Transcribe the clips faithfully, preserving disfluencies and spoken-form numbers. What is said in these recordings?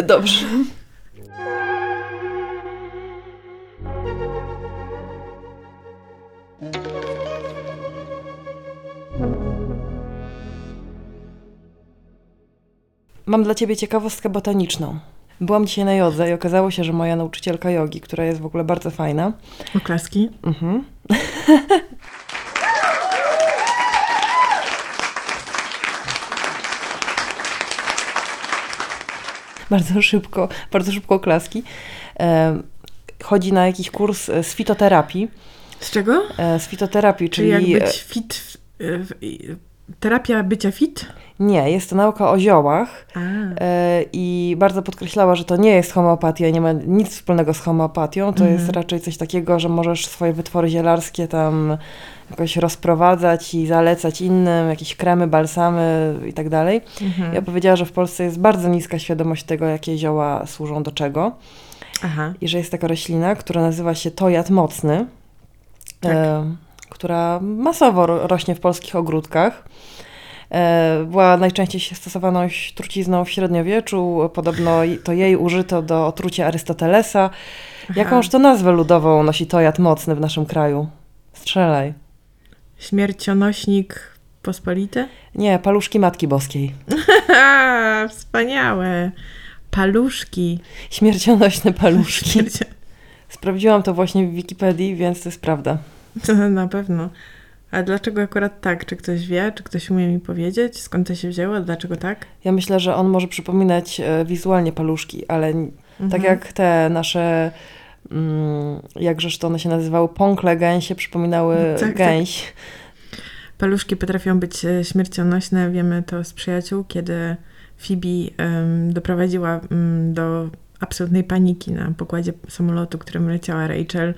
ale dobrze. Mam dla ciebie ciekawostkę botaniczną. Byłam dzisiaj na jodze i okazało się, że moja nauczycielka jogi, która jest w ogóle bardzo fajna... Oklaski. Mhm. bardzo szybko, bardzo szybko oklaski. Chodzi na jakiś kurs z fitoterapii. Z czego? Z fitoterapii, czyli... czyli jak być fit... Terapia bycia fit? Nie, jest to nauka o ziołach yy, i bardzo podkreślała, że to nie jest homeopatia, nie ma nic wspólnego z homeopatią, to mm. jest raczej coś takiego, że możesz swoje wytwory zielarskie tam jakoś rozprowadzać i zalecać innym, jakieś kremy, balsamy i tak dalej. Mm-hmm. Ja powiedziała, że w Polsce jest bardzo niska świadomość tego, jakie zioła służą do czego. Aha. I że jest taka roślina, która nazywa się tojat mocny. Tak. Yy, która masowo rośnie w polskich ogródkach. Była najczęściej stosowaną trucizną w średniowieczu. Podobno to jej użyto do otrucia Arystotelesa. Jakąż to nazwę ludową nosi tojat mocny w naszym kraju? Strzelaj. Śmiercionośnik pospolity? Nie, paluszki Matki Boskiej. Wspaniałe. Paluszki. Śmiercionośne paluszki. Śmierci... Sprawdziłam to właśnie w Wikipedii, więc to jest prawda. Na pewno. A dlaczego akurat tak? Czy ktoś wie? Czy ktoś umie mi powiedzieć? Skąd to się wzięło? Dlaczego tak? Ja myślę, że on może przypominać wizualnie paluszki, ale mhm. tak jak te nasze, jakżeż to one się nazywały, pąkle gęsie przypominały tak, gęś. Tak. Paluszki potrafią być śmiercionośne. Wiemy to z przyjaciół, kiedy Phoebe um, doprowadziła um, do absolutnej paniki na pokładzie samolotu, którym leciała Rachel,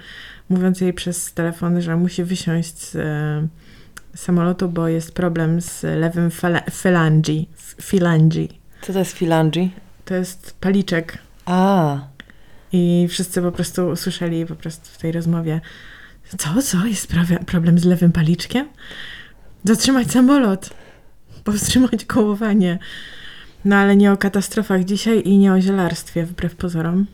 mówiąc jej przez telefon, że musi wysiąść z e, samolotu, bo jest problem z lewym fala- falangi. Falangi. Co to jest falangi? To jest paliczek. A. I wszyscy po prostu usłyszeli po prostu w tej rozmowie, co, co, jest pra- problem z lewym paliczkiem? Zatrzymać samolot. Powstrzymać kołowanie. No ale nie o katastrofach dzisiaj i nie o zielarstwie, wbrew pozorom.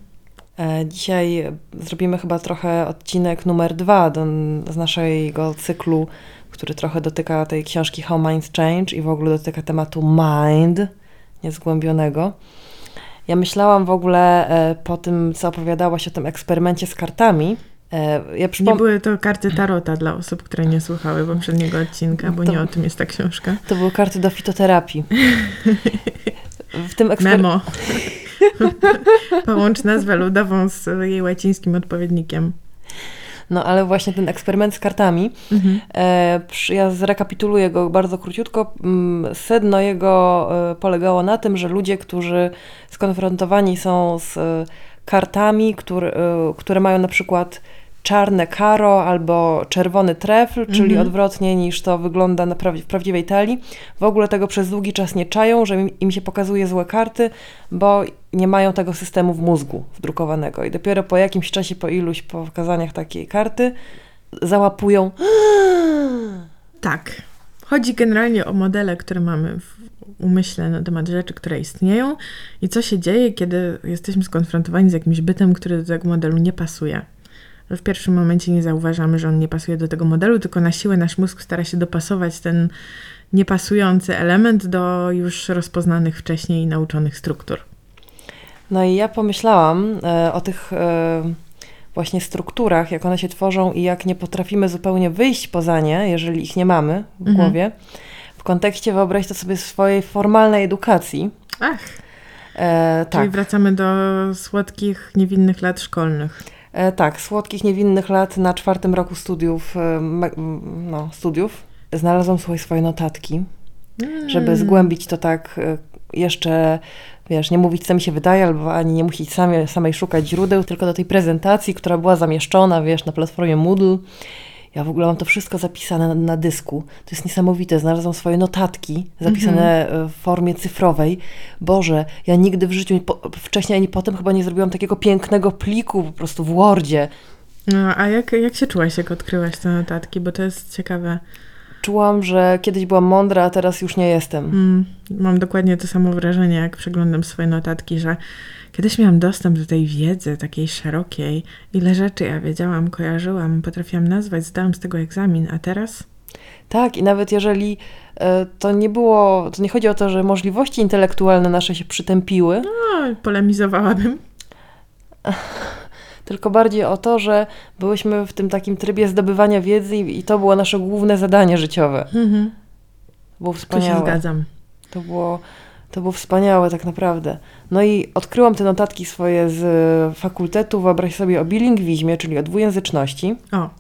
Dzisiaj zrobimy chyba trochę odcinek numer dwa do, z naszego cyklu, który trochę dotyka tej książki How Minds Change i w ogóle dotyka tematu mind, niezgłębionego. Ja myślałam w ogóle po tym, co opowiadałaś o tym eksperymencie z kartami. Ja przypom- nie były to karty tarota dla osób, które nie słuchały poprzedniego odcinka, bo to, nie o tym jest ta książka. To były karty do fitoterapii. W tym ekspery- Memo. Połącz nazwę ludową z jej łacińskim odpowiednikiem. No ale właśnie ten eksperyment z kartami, mhm. e, ja zrekapituluję go bardzo króciutko. Sedno jego polegało na tym, że ludzie, którzy skonfrontowani są z kartami, które, które mają na przykład czarne karo albo czerwony trefl, mhm. czyli odwrotnie niż to wygląda na pra- w prawdziwej talii. W ogóle tego przez długi czas nie czają, że im, im się pokazuje złe karty, bo nie mają tego systemu w mózgu wdrukowanego. I dopiero po jakimś czasie, po iluś pokazaniach takiej karty załapują. Tak. Chodzi generalnie o modele, które mamy w umyśle na temat rzeczy, które istnieją i co się dzieje, kiedy jesteśmy skonfrontowani z jakimś bytem, który do tego modelu nie pasuje. W pierwszym momencie nie zauważamy, że on nie pasuje do tego modelu, tylko na siłę nasz mózg stara się dopasować ten niepasujący element do już rozpoznanych wcześniej i nauczonych struktur. No i ja pomyślałam e, o tych e, właśnie strukturach, jak one się tworzą i jak nie potrafimy zupełnie wyjść poza nie, jeżeli ich nie mamy w mhm. głowie. W kontekście wyobraź to sobie swojej formalnej edukacji. Ach, e, czyli tak. Wracamy do słodkich, niewinnych lat szkolnych. E, tak, słodkich, niewinnych lat na czwartym roku studiów. E, no, studiów. Znalazłam swoje, swoje notatki, mm. żeby zgłębić to tak e, jeszcze, wiesz, nie mówić co mi się wydaje, albo ani nie musić samej, samej szukać źródeł, tylko do tej prezentacji, która była zamieszczona, wiesz, na platformie Moodle. Ja w ogóle mam to wszystko zapisane na, na dysku. To jest niesamowite. Znalazłam swoje notatki zapisane mm-hmm. w formie cyfrowej. Boże, ja nigdy w życiu, po, wcześniej ani potem chyba nie zrobiłam takiego pięknego pliku po prostu w Wordzie. No, a jak, jak się czułaś, jak odkryłaś te notatki? Bo to jest ciekawe. czułam, że kiedyś byłam mądra, a teraz już nie jestem. Mm, mam dokładnie to samo wrażenie, jak przeglądam swoje notatki, że kiedyś miałam dostęp do tej wiedzy, takiej szerokiej. Ile rzeczy ja wiedziałam, kojarzyłam, potrafiłam nazwać, zdałam z tego egzamin, a teraz... Tak, i nawet jeżeli to nie było, to nie chodzi o to, że możliwości intelektualne nasze się przytępiły. No, polemizowałabym. Tylko bardziej o to, że byłyśmy w tym takim trybie zdobywania wiedzy i to było nasze główne zadanie życiowe. Mhm. Było wspaniałe. Tu się zgadzam. To było, to było wspaniałe tak naprawdę. No i odkryłam te notatki swoje z fakultetu, wyobraź sobie, o bilingwizmie, czyli o dwujęzyczności. O.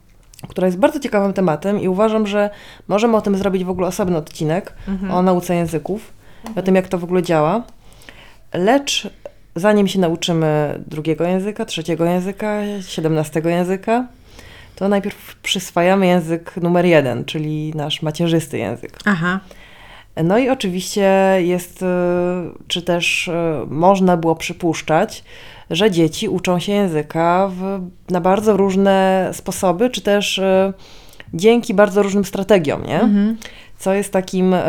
Która jest bardzo ciekawym tematem i uważam, że możemy o tym zrobić w ogóle osobny odcinek, mhm. o nauce języków, mhm. o tym, jak to w ogóle działa. Lecz zanim się nauczymy drugiego języka, trzeciego języka, siedemnastego języka, to najpierw przyswajamy język numer jeden, czyli nasz macierzysty język. Aha. No i oczywiście jest, czy też można było przypuszczać, że dzieci uczą się języka w, na bardzo różne sposoby, czy też y, dzięki bardzo różnym strategiom, nie? Mhm. Co jest takim y,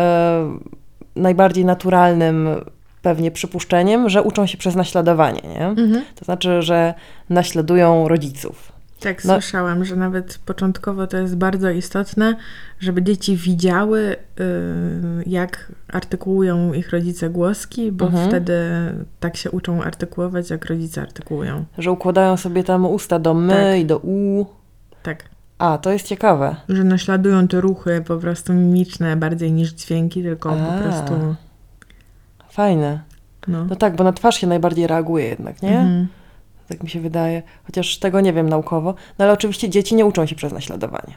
najbardziej naturalnym pewnie przypuszczeniem, że uczą się przez naśladowanie, nie? Mhm. To znaczy, że naśladują rodziców. Tak, no. Słyszałam, że nawet początkowo to jest bardzo istotne, żeby dzieci widziały, y, jak artykułują ich rodzice głoski, bo mhm. wtedy tak się uczą artykułować, jak rodzice artykułują. Że układają sobie tam usta do my tak. i do u. Tak. A, to jest ciekawe. Że naśladują te ruchy po prostu mimiczne bardziej niż dźwięki, tylko A, po prostu... Fajne. No. no tak, bo na twarz się najbardziej reaguje jednak, nie? Mhm. Tak mi się wydaje, chociaż tego nie wiem naukowo. No ale oczywiście dzieci nie uczą się przez naśladowanie.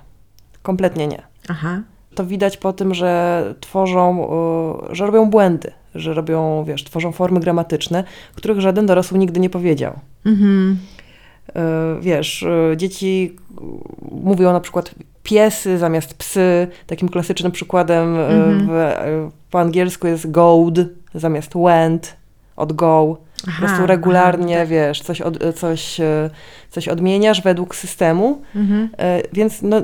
Kompletnie nie. Aha. To widać po tym, że tworzą, że robią błędy, że robią, wiesz, tworzą formy gramatyczne, których żaden dorosły nigdy nie powiedział. Mhm. Wiesz, dzieci mówią na przykład piesy zamiast psy. Takim klasycznym przykładem mhm. w, po angielsku jest goat zamiast went, od go. Aha, po prostu regularnie, aha, tak. wiesz, coś, od, coś, coś odmieniasz według systemu, mhm. więc no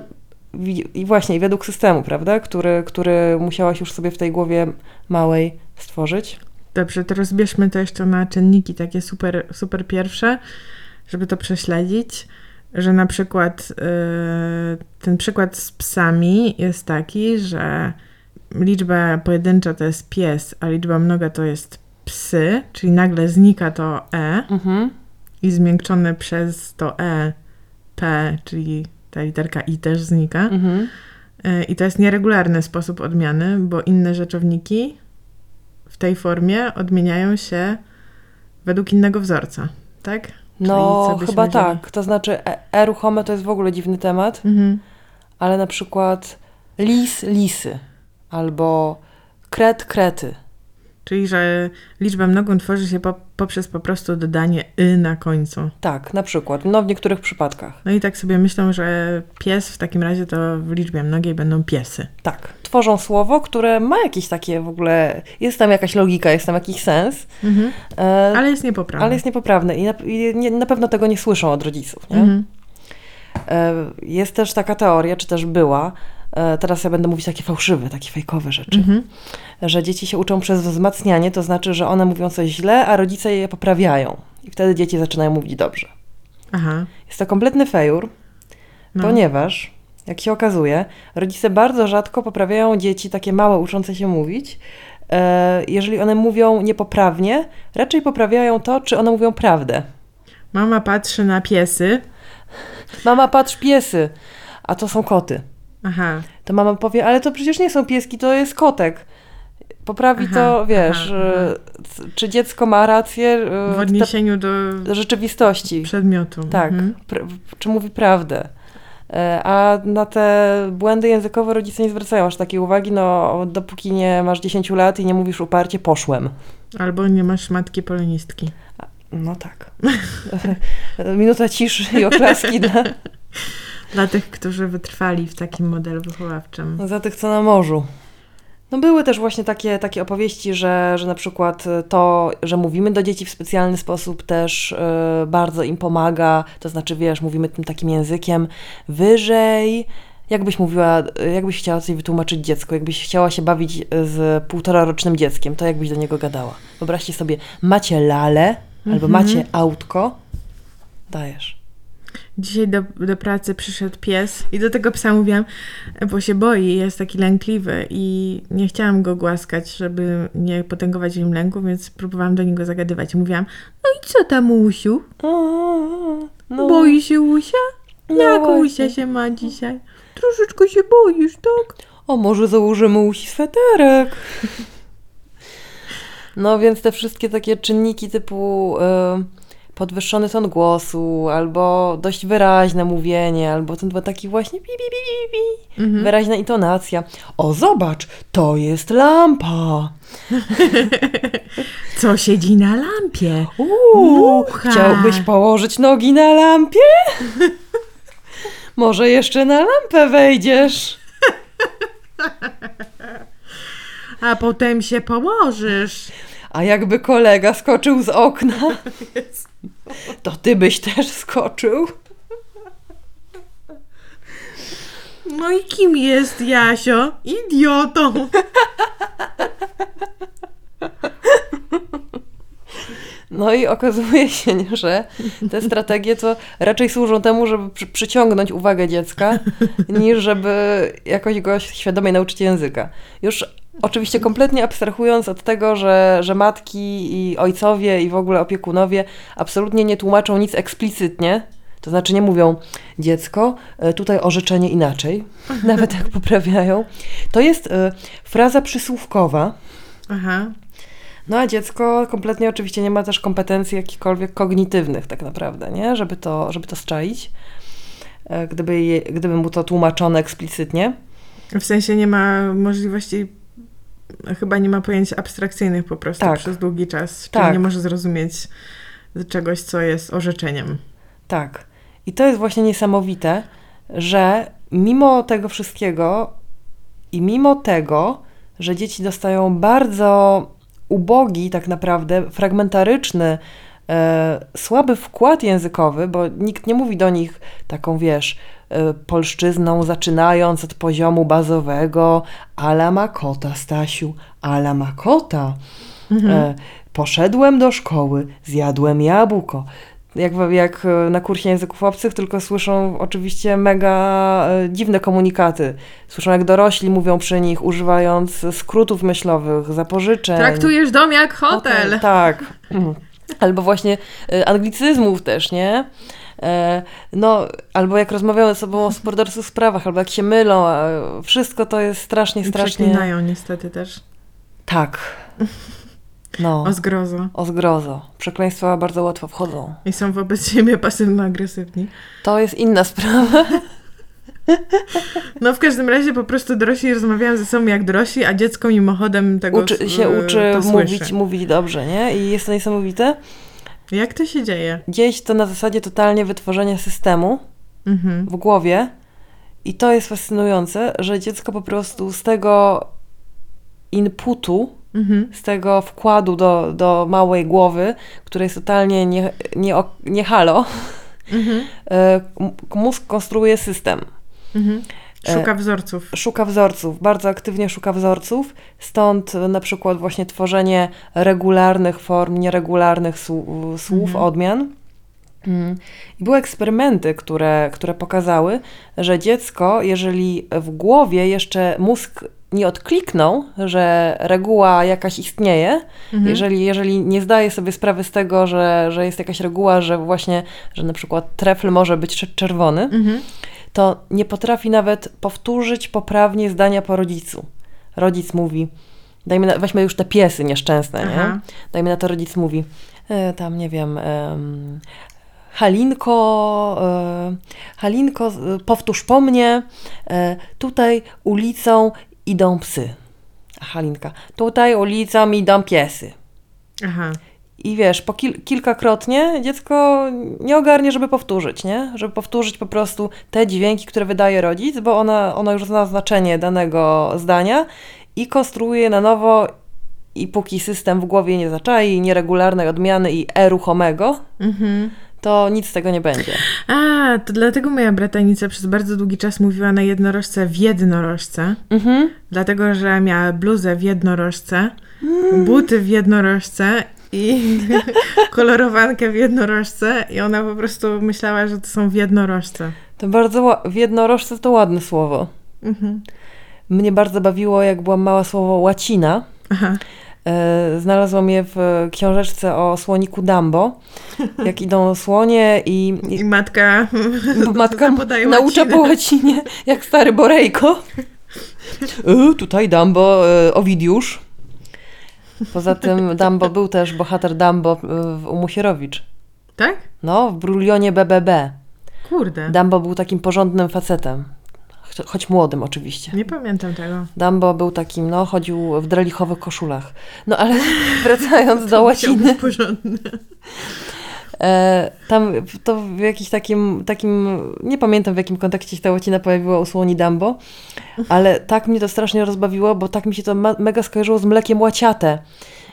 i właśnie według systemu, prawda, który, który musiałaś już sobie w tej głowie małej stworzyć. Dobrze, to rozbierzmy to jeszcze na czynniki takie super, super pierwsze, żeby to prześledzić, że na przykład yy, ten przykład z psami jest taki, że liczba pojedyncza to jest pies, a liczba mnoga to jest psy, czyli nagle znika to e mhm. i zmiękczone przez to e p, czyli ta literka i też znika. Mhm. I to jest nieregularny sposób odmiany, bo inne rzeczowniki w tej formie odmieniają się według innego wzorca, tak? Czyli no chyba wzięli? Tak. To znaczy e, e ruchome to jest w ogóle dziwny temat, mhm. ale na przykład lis, lisy albo kret, krety. Czyli, że liczba mnogą tworzy się po, poprzez po prostu dodanie y na końcu. Tak, na przykład. No w niektórych przypadkach. No i tak sobie myślą, że pies w takim razie to w liczbie mnogiej będą piesy. Tak. Tworzą słowo, które ma jakieś takie w ogóle... Jest tam jakaś logika, jest tam jakiś sens. Mhm. E, ale jest niepoprawne. Ale jest niepoprawne i na, i nie, na pewno tego nie słyszą od rodziców. Nie? Mhm. E, jest też taka teoria, czy też była... Teraz ja będę mówić takie fałszywe, takie fejkowe rzeczy, mm-hmm. że dzieci się uczą przez wzmacnianie, to znaczy, że one mówią coś źle, a rodzice je poprawiają. I wtedy dzieci zaczynają mówić dobrze. Aha. Jest to kompletny fejur, no. ponieważ, jak się okazuje, rodzice bardzo rzadko poprawiają dzieci takie małe, uczące się mówić. Jeżeli one mówią niepoprawnie, raczej poprawiają to, czy one mówią prawdę. Mama patrzy na piesy. Mama, patrz piesy, a to są koty. Aha. To mama powie, ale to przecież nie są pieski, to jest kotek. Poprawi aha, to, wiesz, aha, aha. czy dziecko ma rację w odniesieniu do rzeczywistości. Przedmiotu. Tak, mhm. pr- czy mówi prawdę. A na te błędy językowe rodzice nie zwracają aż takiej uwagi, no dopóki nie masz dziesięciu lat i nie mówisz uparcie, poszłem. Albo nie masz matki polonistki. No tak. Minuta ciszy i oklaski dla... Dla tych, którzy wytrwali w takim modelu wychowawczym. Za tych, co na morzu. No były też właśnie takie, takie opowieści, że, że na przykład to, że mówimy do dzieci w specjalny sposób też yy, bardzo im pomaga. To znaczy, wiesz, mówimy tym takim językiem wyżej Jakbyś mówiła, jakbyś chciała coś wytłumaczyć dziecku, jakbyś chciała się bawić z półtorarocznym dzieckiem, to jakbyś do niego gadała. Wyobraźcie sobie, macie lalę mm-hmm. albo macie autko, dajesz. Dzisiaj do, do pracy przyszedł pies i do tego psa mówiłam, bo się boi, jest taki lękliwy i nie chciałam go głaskać, żeby nie potęgować im lęku, więc próbowałam do niego zagadywać. Mówiłam, no i co tam Usiu? No. Boi się Usia? No jak właśnie. Usia się ma dzisiaj? Troszeczkę się boisz, tak? O, może założymy Usi sweterek? No więc te wszystkie takie czynniki typu... Yy... podwyższony ton głosu, albo dość wyraźne mówienie, albo ten taki właśnie bi, bi, bi, bi, mhm. wyraźna intonacja. O, zobacz, to jest lampa. Co siedzi na lampie? Uuu, chciałbyś położyć nogi na lampie? Może jeszcze na lampę wejdziesz? A potem się położysz. A jakby kolega skoczył z okna, to ty byś też skoczył. No i kim jest Jasio? Idiotą. No i okazuje się, że te strategie to raczej służą temu, żeby przy- przyciągnąć uwagę dziecka, niż żeby jakoś go świadomie nauczyć języka. Już oczywiście kompletnie abstrahując od tego, że, że matki i ojcowie i w ogóle opiekunowie absolutnie nie tłumaczą nic eksplicytnie, to znaczy nie mówią dziecko, tutaj orzeczenie inaczej, nawet jak poprawiają. To jest y, fraza przysłówkowa. Aha. No a dziecko kompletnie oczywiście nie ma też kompetencji jakichkolwiek kognitywnych tak naprawdę, nie? Żeby to, żeby to zczaić, gdyby, je, gdyby mu to tłumaczono eksplicytnie. W sensie nie ma możliwości, chyba nie ma pojęć abstrakcyjnych po prostu tak. przez długi czas, czyli tak. nie może zrozumieć czegoś, co jest orzeczeniem. Tak. I to jest właśnie niesamowite, że mimo tego wszystkiego i mimo tego, że dzieci dostają bardzo ubogi tak naprawdę, fragmentaryczny, e, słaby wkład językowy, bo nikt nie mówi do nich taką, wiesz, e, polszczyzną, zaczynając od poziomu bazowego, ala ma kota, Stasiu, ala ma kota. Mhm. E, poszedłem do szkoły, zjadłem jabłko. Jak, jak na kursie języków obcych, tylko słyszą oczywiście mega dziwne komunikaty. Słyszą, jak dorośli mówią przy nich, używając skrótów myślowych, zapożyczeń. Traktujesz dom jak hotel. hotel tak. Albo właśnie anglicyzmów też, nie? No, albo jak rozmawiają ze sobą o sportowskich sprawach, albo jak się mylą. Wszystko to jest strasznie, strasznie... I przeklinają niestety też. Tak. No. O zgrozo. O zgrozo. Przekleństwa bardzo łatwo wchodzą. I są wobec siebie pasywno-agresywni. To jest inna sprawa. No w każdym razie po prostu dorośli rozmawiają ze sobą jak dorośli, a dziecko mimochodem tego uczy, się uczy mówić, mówić dobrze, nie? I jest to niesamowite. Jak to się dzieje? Dzieje się to na zasadzie totalnie wytworzenia systemu mhm. w głowie. I to jest fascynujące, że dziecko po prostu z tego inputu, Mhm. z tego wkładu do, do małej głowy, która jest totalnie nie, nie, nie halo, mhm. mózg konstruuje system. Mhm. Szuka wzorców. Szuka wzorców, bardzo aktywnie szuka wzorców, stąd na przykład właśnie tworzenie regularnych form, nieregularnych słów, mhm. odmian. Mhm. Były eksperymenty, które, które pokazały, że dziecko, jeżeli w głowie jeszcze mózg nie odkliknął, że reguła jakaś istnieje, mhm. jeżeli, jeżeli nie zdaje sobie sprawy z tego, że, że jest jakaś reguła, że właśnie, że na przykład trefl może być czerwony, mhm. to nie potrafi nawet powtórzyć poprawnie zdania po rodzicu. Rodzic mówi, dajmy na, weźmy już te piesy nieszczęsne, nie? Dajmy na to, rodzic mówi, y, tam nie wiem, y, Halinko, y, Halinko, y, powtórz po mnie, y, tutaj ulicą idą psy. A Halinka, tutaj ulicą idą piesy. Aha. I wiesz, po kil- kilkakrotnie dziecko nie ogarnie, żeby powtórzyć, nie? Żeby powtórzyć po prostu te dźwięki, które wydaje rodzic, bo ona, ona już zna znaczenie danego zdania i konstruuje na nowo i póki system w głowie nie zaczai nieregularnej odmiany i e ruchomego, mhm. to nic z tego nie będzie. A, to dlatego moja bratanica przez bardzo długi czas mówiła na jednorożce w jednorożce. Mhm. Dlatego, że miała bluzę w jednorożce, mm. buty w jednorożce i kolorowankę w jednorożce i ona po prostu myślała, że to są w jednorożce. To bardzo ła- w jednorożce to ładne słowo. Mhm. Mnie bardzo bawiło, jak byłam mała, słowo łacina. Aha. Znalazłam je w książeczce o słoniku Dumbo, jak idą słonie i, i, I matka, matka naucza łacinę. Po łacinie, jak stary Borejko. Y, tutaj Dumbo, y, Ovidiusz. Poza tym Dumbo był też bohater Dumbo w Musierowicz. Tak? No, w Brulionie B B B. Kurde. Dumbo był takim porządnym facetem. Choć młodym oczywiście. Nie pamiętam tego. Dumbo był takim, no, chodził w drelichowych koszulach. No ale wracając do łaciny. Porządne. E, tam to w jakimś takim, takim, nie pamiętam w jakim kontekście się ta łacina pojawiła u słoni Dumbo, ale tak mnie to strasznie rozbawiło, bo tak mi się to ma- mega skojarzyło z mlekiem łaciate.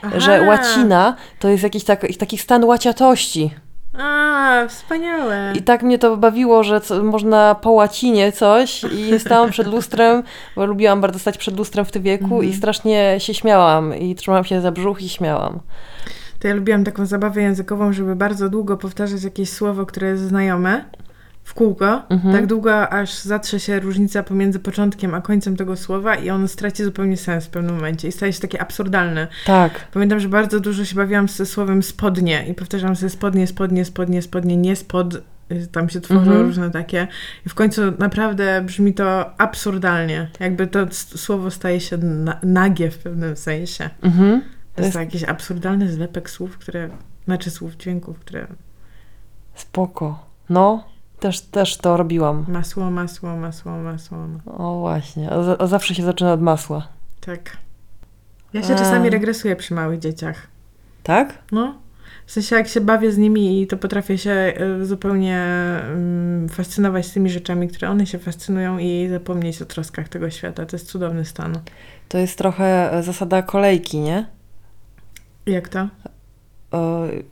Aha. Że łacina to jest jakiś tak, taki stan łaciatości. A, wspaniałe. I tak mnie to bawiło, że co, można po łacinie coś i stałam przed lustrem, bo lubiłam bardzo stać przed lustrem w tym wieku mm-hmm. i strasznie się śmiałam i trzymałam się za brzuch i śmiałam. To ja lubiłam taką zabawę językową, żeby bardzo długo powtarzać jakieś słowo, które jest znajome w kółko, mm-hmm. tak długo, aż zatrze się różnica pomiędzy początkiem a końcem tego słowa i on straci zupełnie sens w pewnym momencie i staje się takie absurdalne. Tak. Pamiętam, że bardzo dużo się bawiłam ze słowem spodnie i powtarzam sobie spodnie, spodnie, spodnie, spodnie, nie spod, tam się tworzą mm-hmm. różne takie i w końcu naprawdę brzmi to absurdalnie. Jakby to słowo staje się na- nagie w pewnym sensie. Mm-hmm. To jest, jest jakiś absurdalny zlepek słów, które, znaczy słów, dźwięków, które... Spoko. No... Też, też to robiłam. Masło, masło, masło, masło. O właśnie, o, o zawsze się zaczyna od masła. Tak. Ja się A. czasami regresuję przy małych dzieciach. Tak? No. W sensie jak się bawię z nimi i to potrafię się zupełnie um, fascynować tymi rzeczami, które one się fascynują i zapomnieć o troskach tego świata. To jest cudowny stan. To jest trochę zasada kolejki, nie? Jak to?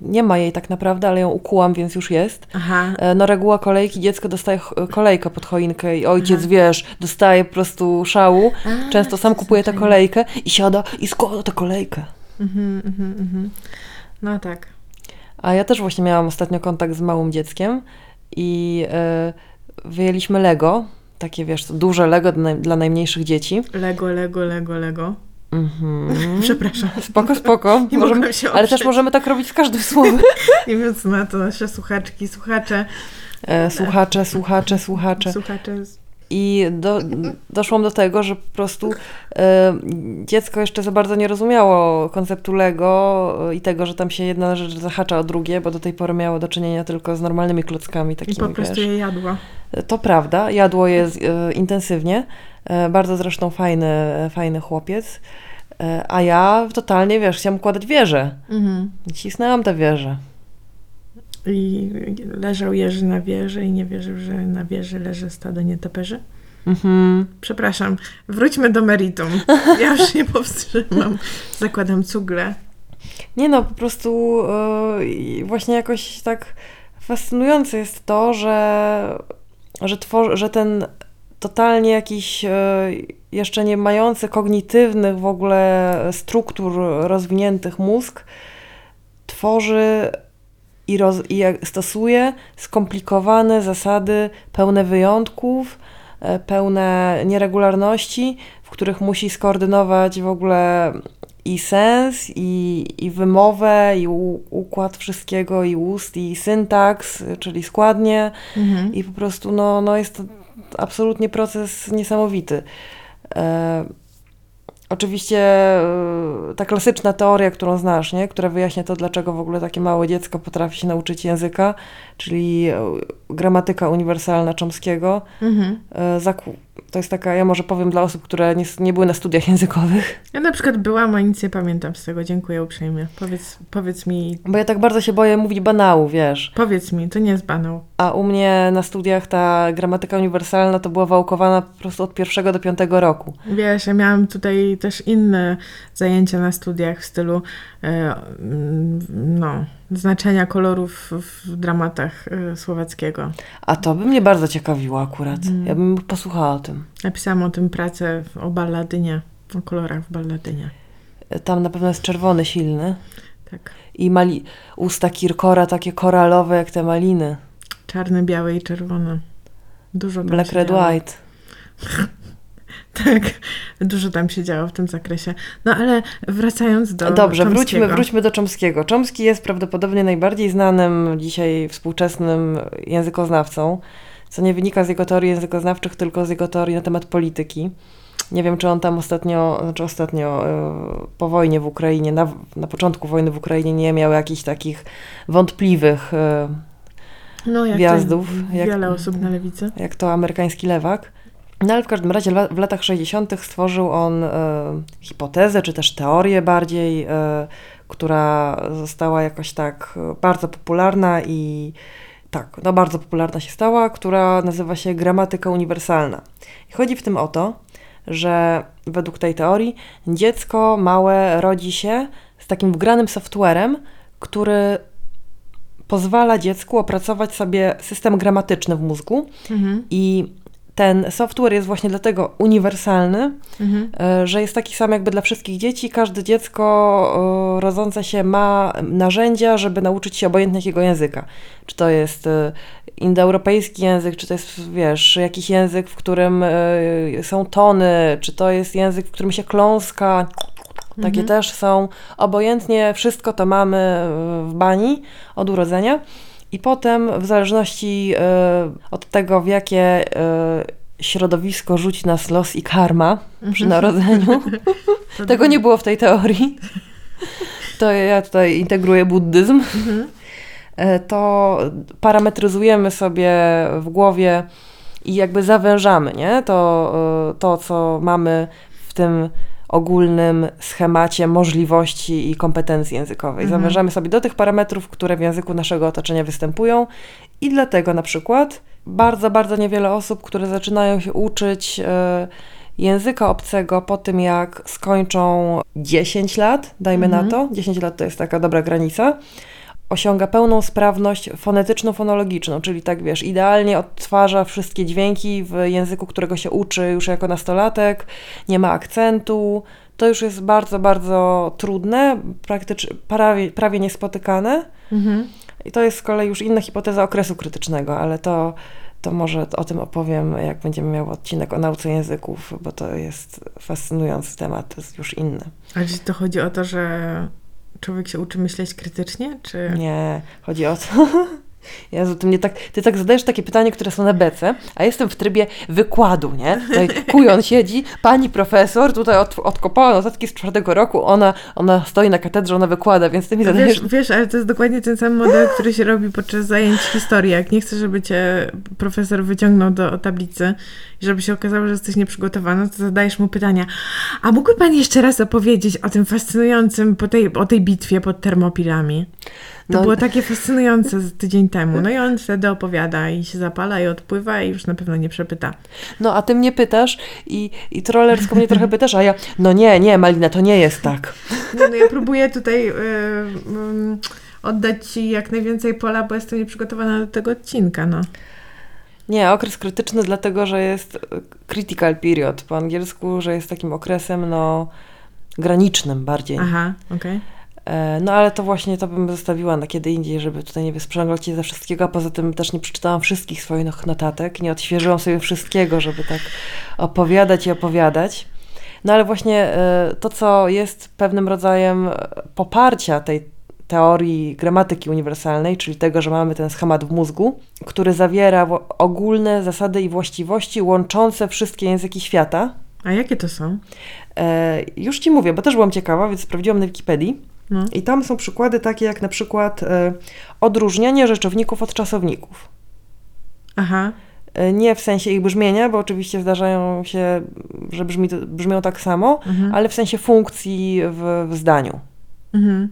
Nie ma jej tak naprawdę, ale ją ukułam, więc już jest. Aha. No reguła kolejki, dziecko dostaje kolejkę pod choinkę i ojciec, aha. wiesz, dostaje po prostu szału. A, często sam kupuje tę kolejkę i siada i składa tę kolejkę. Mhm, mhm, mhm. No tak. A ja też właśnie miałam ostatnio kontakt z małym dzieckiem i yy, wyjęliśmy Lego, takie wiesz, duże Lego dla, dla najmniejszych dzieci. Lego, Lego, Lego, Lego. Mm-hmm. Przepraszam. Spoko, spoko. Nie możemy, się ale też możemy tak robić z każdym słowem. Nie wiem co na to nasze słuchaczki, słuchacze. E, słuchacze, słuchacze, słuchacze. Słuchacze. I do, doszłam do tego, że po prostu e, dziecko jeszcze za bardzo nie rozumiało konceptu Lego i tego, że tam się jedna rzecz zahacza o drugie, bo do tej pory miało do czynienia tylko z normalnymi klockami takimi. I po prostu wiesz, je jadło. To prawda, jadło je z, e, intensywnie. Bardzo zresztą fajny, fajny chłopiec, a ja totalnie, wiesz, chciałam kładać wieżę. Mhm. Cisnęłam tę wieżę. I leżał Jerzy na wieży i nie wierzył, że na wieży leży stado nietoperzy? Mhm. Przepraszam, wróćmy do meritum. Ja już się powstrzymam. Zakładam cugle. Nie no, po prostu yy, właśnie jakoś tak fascynujące jest to, że, że, twor- że ten totalnie jakiś jeszcze nie mający kognitywnych w ogóle struktur rozwiniętych mózg tworzy i, roz, i stosuje skomplikowane zasady pełne wyjątków, pełne nieregularności, w których musi skoordynować w ogóle i sens, i, i wymowę, i u, układ wszystkiego, i ust, i syntaks, czyli składnie. Mhm. I po prostu no, no jest to absolutnie proces niesamowity. E, oczywiście e, ta klasyczna teoria, którą znasz, nie? Która wyjaśnia to, dlaczego w ogóle takie małe dziecko potrafi się nauczyć języka, czyli e, gramatyka uniwersalna Chomskiego. Mhm. E, zaku- to jest taka, ja może powiem dla osób, które nie, nie były na studiach językowych. Ja na przykład byłam, a nic nie pamiętam z tego. Dziękuję uprzejmie. Powiedz, powiedz mi... Bo ja tak bardzo się boję mówić banału, wiesz. Powiedz mi, to nie jest banał. A u mnie na studiach ta gramatyka uniwersalna to była wałkowana po prostu od pierwszego do piątego roku. Wiesz, ja miałam tutaj też inne zajęcia na studiach w stylu, no, znaczenia kolorów w dramatach Słowackiego. A to by mnie bardzo ciekawiło akurat. Mm. Ja bym posłuchała o tym. Napisałam o tym pracę o Balladynie, o kolorach w Balladynie. Tam na pewno jest czerwony silny. Tak. I mali- usta Kirkora takie koralowe jak te maliny. Czarne, białe i czerwone. Dużo Black, red, działo. White. Tak, dużo tam się działo w tym zakresie. No ale wracając do Dobrze, wróćmy, wróćmy do Chomskiego. Chomski jest prawdopodobnie najbardziej znanym dzisiaj współczesnym językoznawcą, co nie wynika z jego teorii językoznawczych, tylko z jego teorii na temat polityki. Nie wiem, czy on tam ostatnio, znaczy ostatnio po wojnie w Ukrainie, na, na początku wojny w Ukrainie nie miał jakichś takich wątpliwych no, jak wjazdów. Jak, wiele osób na lewicy. Jak to amerykański lewak. No ale w każdym razie w latach sześćdziesiątych stworzył on y, hipotezę, czy też teorię bardziej, y, która została jakoś tak bardzo popularna i tak, no bardzo popularna się stała, która nazywa się gramatyka uniwersalna. I chodzi w tym o to, że według tej teorii dziecko małe rodzi się z takim wgranym softwarem, który pozwala dziecku opracować sobie system gramatyczny w mózgu mhm. i ten software jest właśnie dlatego uniwersalny, mhm. że jest taki sam jakby dla wszystkich dzieci. Każde dziecko rodzące się ma narzędzia, żeby nauczyć się obojętnie jakiego języka. Czy to jest indoeuropejski język, czy to jest, wiesz, jakiś język, w którym są tony, czy to jest język, w którym się kląska. Takie mhm. też są. Obojętnie wszystko to mamy w bani od urodzenia. I potem w zależności y, od tego, w jakie y, środowisko rzuci nas los i karma przy narodzeniu, tego nie było w tej teorii, to ja tutaj integruję buddyzm, y, to parametryzujemy sobie w głowie i jakby zawężamy, nie? To, y, to, co mamy w tym ogólnym schemacie możliwości i kompetencji językowej. Mhm. Zawężamy sobie do tych parametrów, które w języku naszego otoczenia występują i dlatego na przykład bardzo, bardzo niewiele osób, które zaczynają się uczyć y, języka obcego po tym, jak skończą dziesięć lat, dajmy mhm. na to, dziesięć lat to jest taka dobra granica, osiąga pełną sprawność fonetyczno-fonologiczną, czyli tak, wiesz, idealnie odtwarza wszystkie dźwięki w języku, którego się uczy już jako nastolatek, nie ma akcentu. To już jest bardzo, bardzo trudne, praktycznie prawie, prawie niespotykane. Mhm. I to jest z kolei już inna hipoteza okresu krytycznego, ale to, to może o tym opowiem, jak będziemy miały odcinek o nauce języków, bo to jest fascynujący temat, to jest już inny. Ale to chodzi o to, że człowiek się uczy myśleć krytycznie, czy... Nie, chodzi o to... Jezu, ty, mnie tak, ty tak zadajesz takie pytanie, które są na bece, a jestem w trybie wykładu, nie? Tutaj kujon siedzi, pani profesor, tutaj od, odkopała notatki z czwartego roku, ona, ona stoi na katedrze, ona wykłada, więc ty mi zadajesz... Wiesz, wiesz, ale to jest dokładnie ten sam model, który się robi podczas zajęć historii. Jak nie chcesz, żeby cię profesor wyciągnął do tablicy i żeby się okazało, że jesteś nieprzygotowana, to zadajesz mu pytania. A mógłby pan jeszcze raz opowiedzieć o tym fascynującym, po tej, o tej bitwie pod Termopilami? To no. było takie fascynujące tydzień temu. No i on wtedy opowiada i się zapala i odpływa i już na pewno nie przepyta. No a ty mnie pytasz i, i trollersko mnie trochę pytasz, a ja no nie, nie Malina, to nie jest tak. No, no ja próbuję tutaj y, y, oddać ci jak najwięcej pola, bo jestem nieprzygotowana do tego odcinka, no. Nie, okres krytyczny dlatego, że jest critical period po angielsku, że jest takim okresem no granicznym bardziej. Aha, okej. Okay. No ale to właśnie to bym zostawiła na kiedy indziej, żeby tutaj nie wysprzęglać się za wszystkiego, a poza tym też nie przeczytałam wszystkich swoich notatek, nie odświeżyłam sobie wszystkiego, żeby tak opowiadać i opowiadać. No ale właśnie to, co jest pewnym rodzajem poparcia tej teorii gramatyki uniwersalnej, czyli tego, że mamy ten schemat w mózgu, który zawiera ogólne zasady i właściwości łączące wszystkie języki świata. A jakie to są? Już ci mówię, bo też byłam ciekawa, więc sprawdziłam na Wikipedii. No. I tam są przykłady takie jak na przykład y, odróżnianie rzeczowników od czasowników. Aha. Y, nie w sensie ich brzmienia, bo oczywiście zdarzają się, że brzmi, brzmią tak samo, mhm. ale w sensie funkcji w, w zdaniu. Mhm.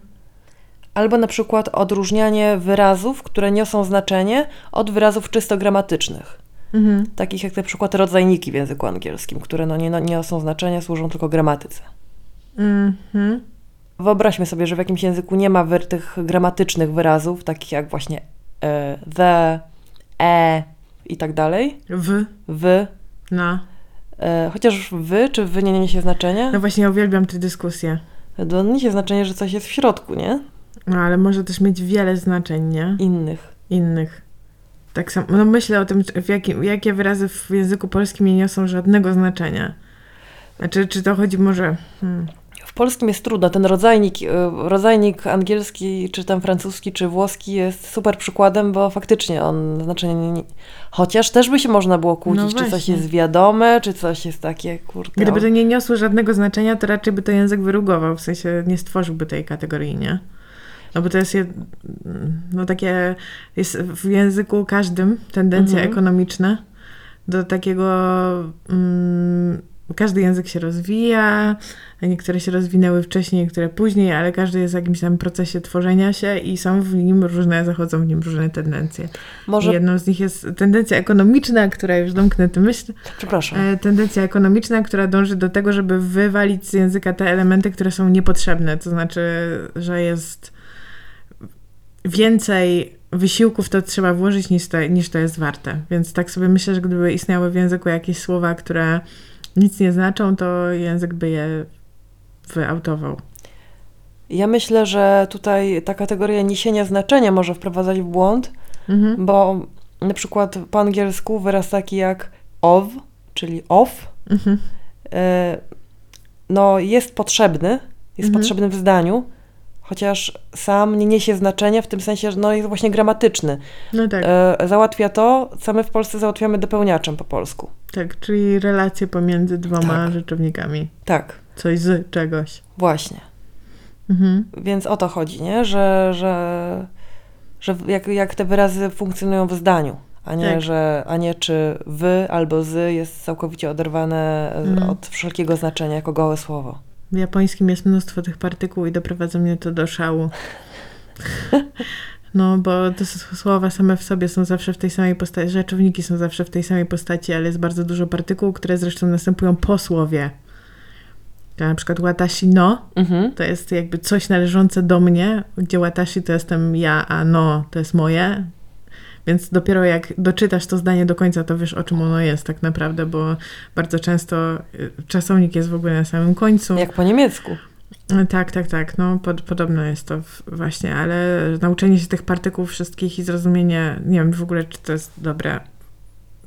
Albo na przykład odróżnianie wyrazów, które niosą znaczenie od wyrazów czysto gramatycznych. Mhm. Takich jak na przykład rodzajniki w języku angielskim, które no nie, nie niosą znaczenia, służą tylko gramatyce. Mhm. Wyobraźmy sobie, że w jakimś języku nie ma wy- tych gramatycznych wyrazów, takich jak właśnie y, the, e i tak dalej. W. W. No. Y, chociaż wy czy wy nie niesie znaczenia? No właśnie, ja uwielbiam te dyskusje. To niesie znaczenie, że coś jest w środku, nie? No, ale może też mieć wiele znaczeń, nie? Innych. Innych. Tak samo. No myślę o tym, w jakim, jakie wyrazy w języku polskim nie niosą żadnego znaczenia. Znaczy, czy to chodzi może... Hmm. W polskim jest trudno. Ten rodzajnik, rodzajnik angielski, czy tam francuski, czy włoski jest super przykładem, bo faktycznie on znaczenie nie... Chociaż też by się można było kłócić, no czy coś jest wiadome, czy coś jest takie, kurde... Gdyby to nie niosło żadnego znaczenia, to raczej by to język wyrugował, w sensie nie stworzyłby tej kategorii, nie? No bo to jest, no takie, jest w języku każdym tendencja mhm. ekonomiczna do takiego, mm, każdy język się rozwija, niektóre się rozwinęły wcześniej, niektóre później, ale każdy jest w jakimś tam procesie tworzenia się i są w nim różne, zachodzą w nim różne tendencje. Może... Jedną z nich jest tendencja ekonomiczna, która, już domknę tę myśl, Przepraszam. tendencja ekonomiczna, która dąży do tego, żeby wywalić z języka te elementy, które są niepotrzebne, to znaczy, że jest... więcej wysiłków to trzeba włożyć niż to, niż to jest warte. Więc tak sobie myślę, że gdyby istniały w języku jakieś słowa, które nic nie znaczą, to język by je wyautował. Ja myślę, że tutaj ta kategoria niesienia znaczenia może wprowadzać w błąd, mhm. bo na przykład po angielsku wyraz taki jak of, czyli off, mhm. y, no jest potrzebny, jest mhm. potrzebny w zdaniu, chociaż sam nie niesie znaczenia w tym sensie, że no jest właśnie gramatyczny. No tak. E, załatwia to, co my w Polsce załatwiamy dopełniaczem po polsku. Tak, czyli relacje pomiędzy dwoma tak. rzeczownikami. Tak. Coś z czegoś. Właśnie. Mhm. Więc o to chodzi, nie? Że, że, że jak, jak te wyrazy funkcjonują w zdaniu, a nie, tak. że, a nie czy wy albo z jest całkowicie oderwane mhm. od wszelkiego znaczenia jako gołe słowo. W japońskim jest mnóstwo tych partykuł i doprowadza mnie to do szału. No, bo te słowa same w sobie są zawsze w tej samej postaci, rzeczowniki są zawsze w tej samej postaci, ale jest bardzo dużo partykuł, które zresztą następują po słowie. To na przykład watashi no, mhm. to jest jakby coś należące do mnie, gdzie watashi to jestem ja, a no to jest moje. Więc dopiero jak doczytasz to zdanie do końca, to wiesz, o czym ono jest tak naprawdę, bo bardzo często czasownik jest w ogóle na samym końcu. Jak po niemiecku. Tak, tak, tak. No, pod, podobno jest to właśnie, ale nauczenie się tych partykułów wszystkich i zrozumienie, nie wiem w ogóle, czy to jest dobre,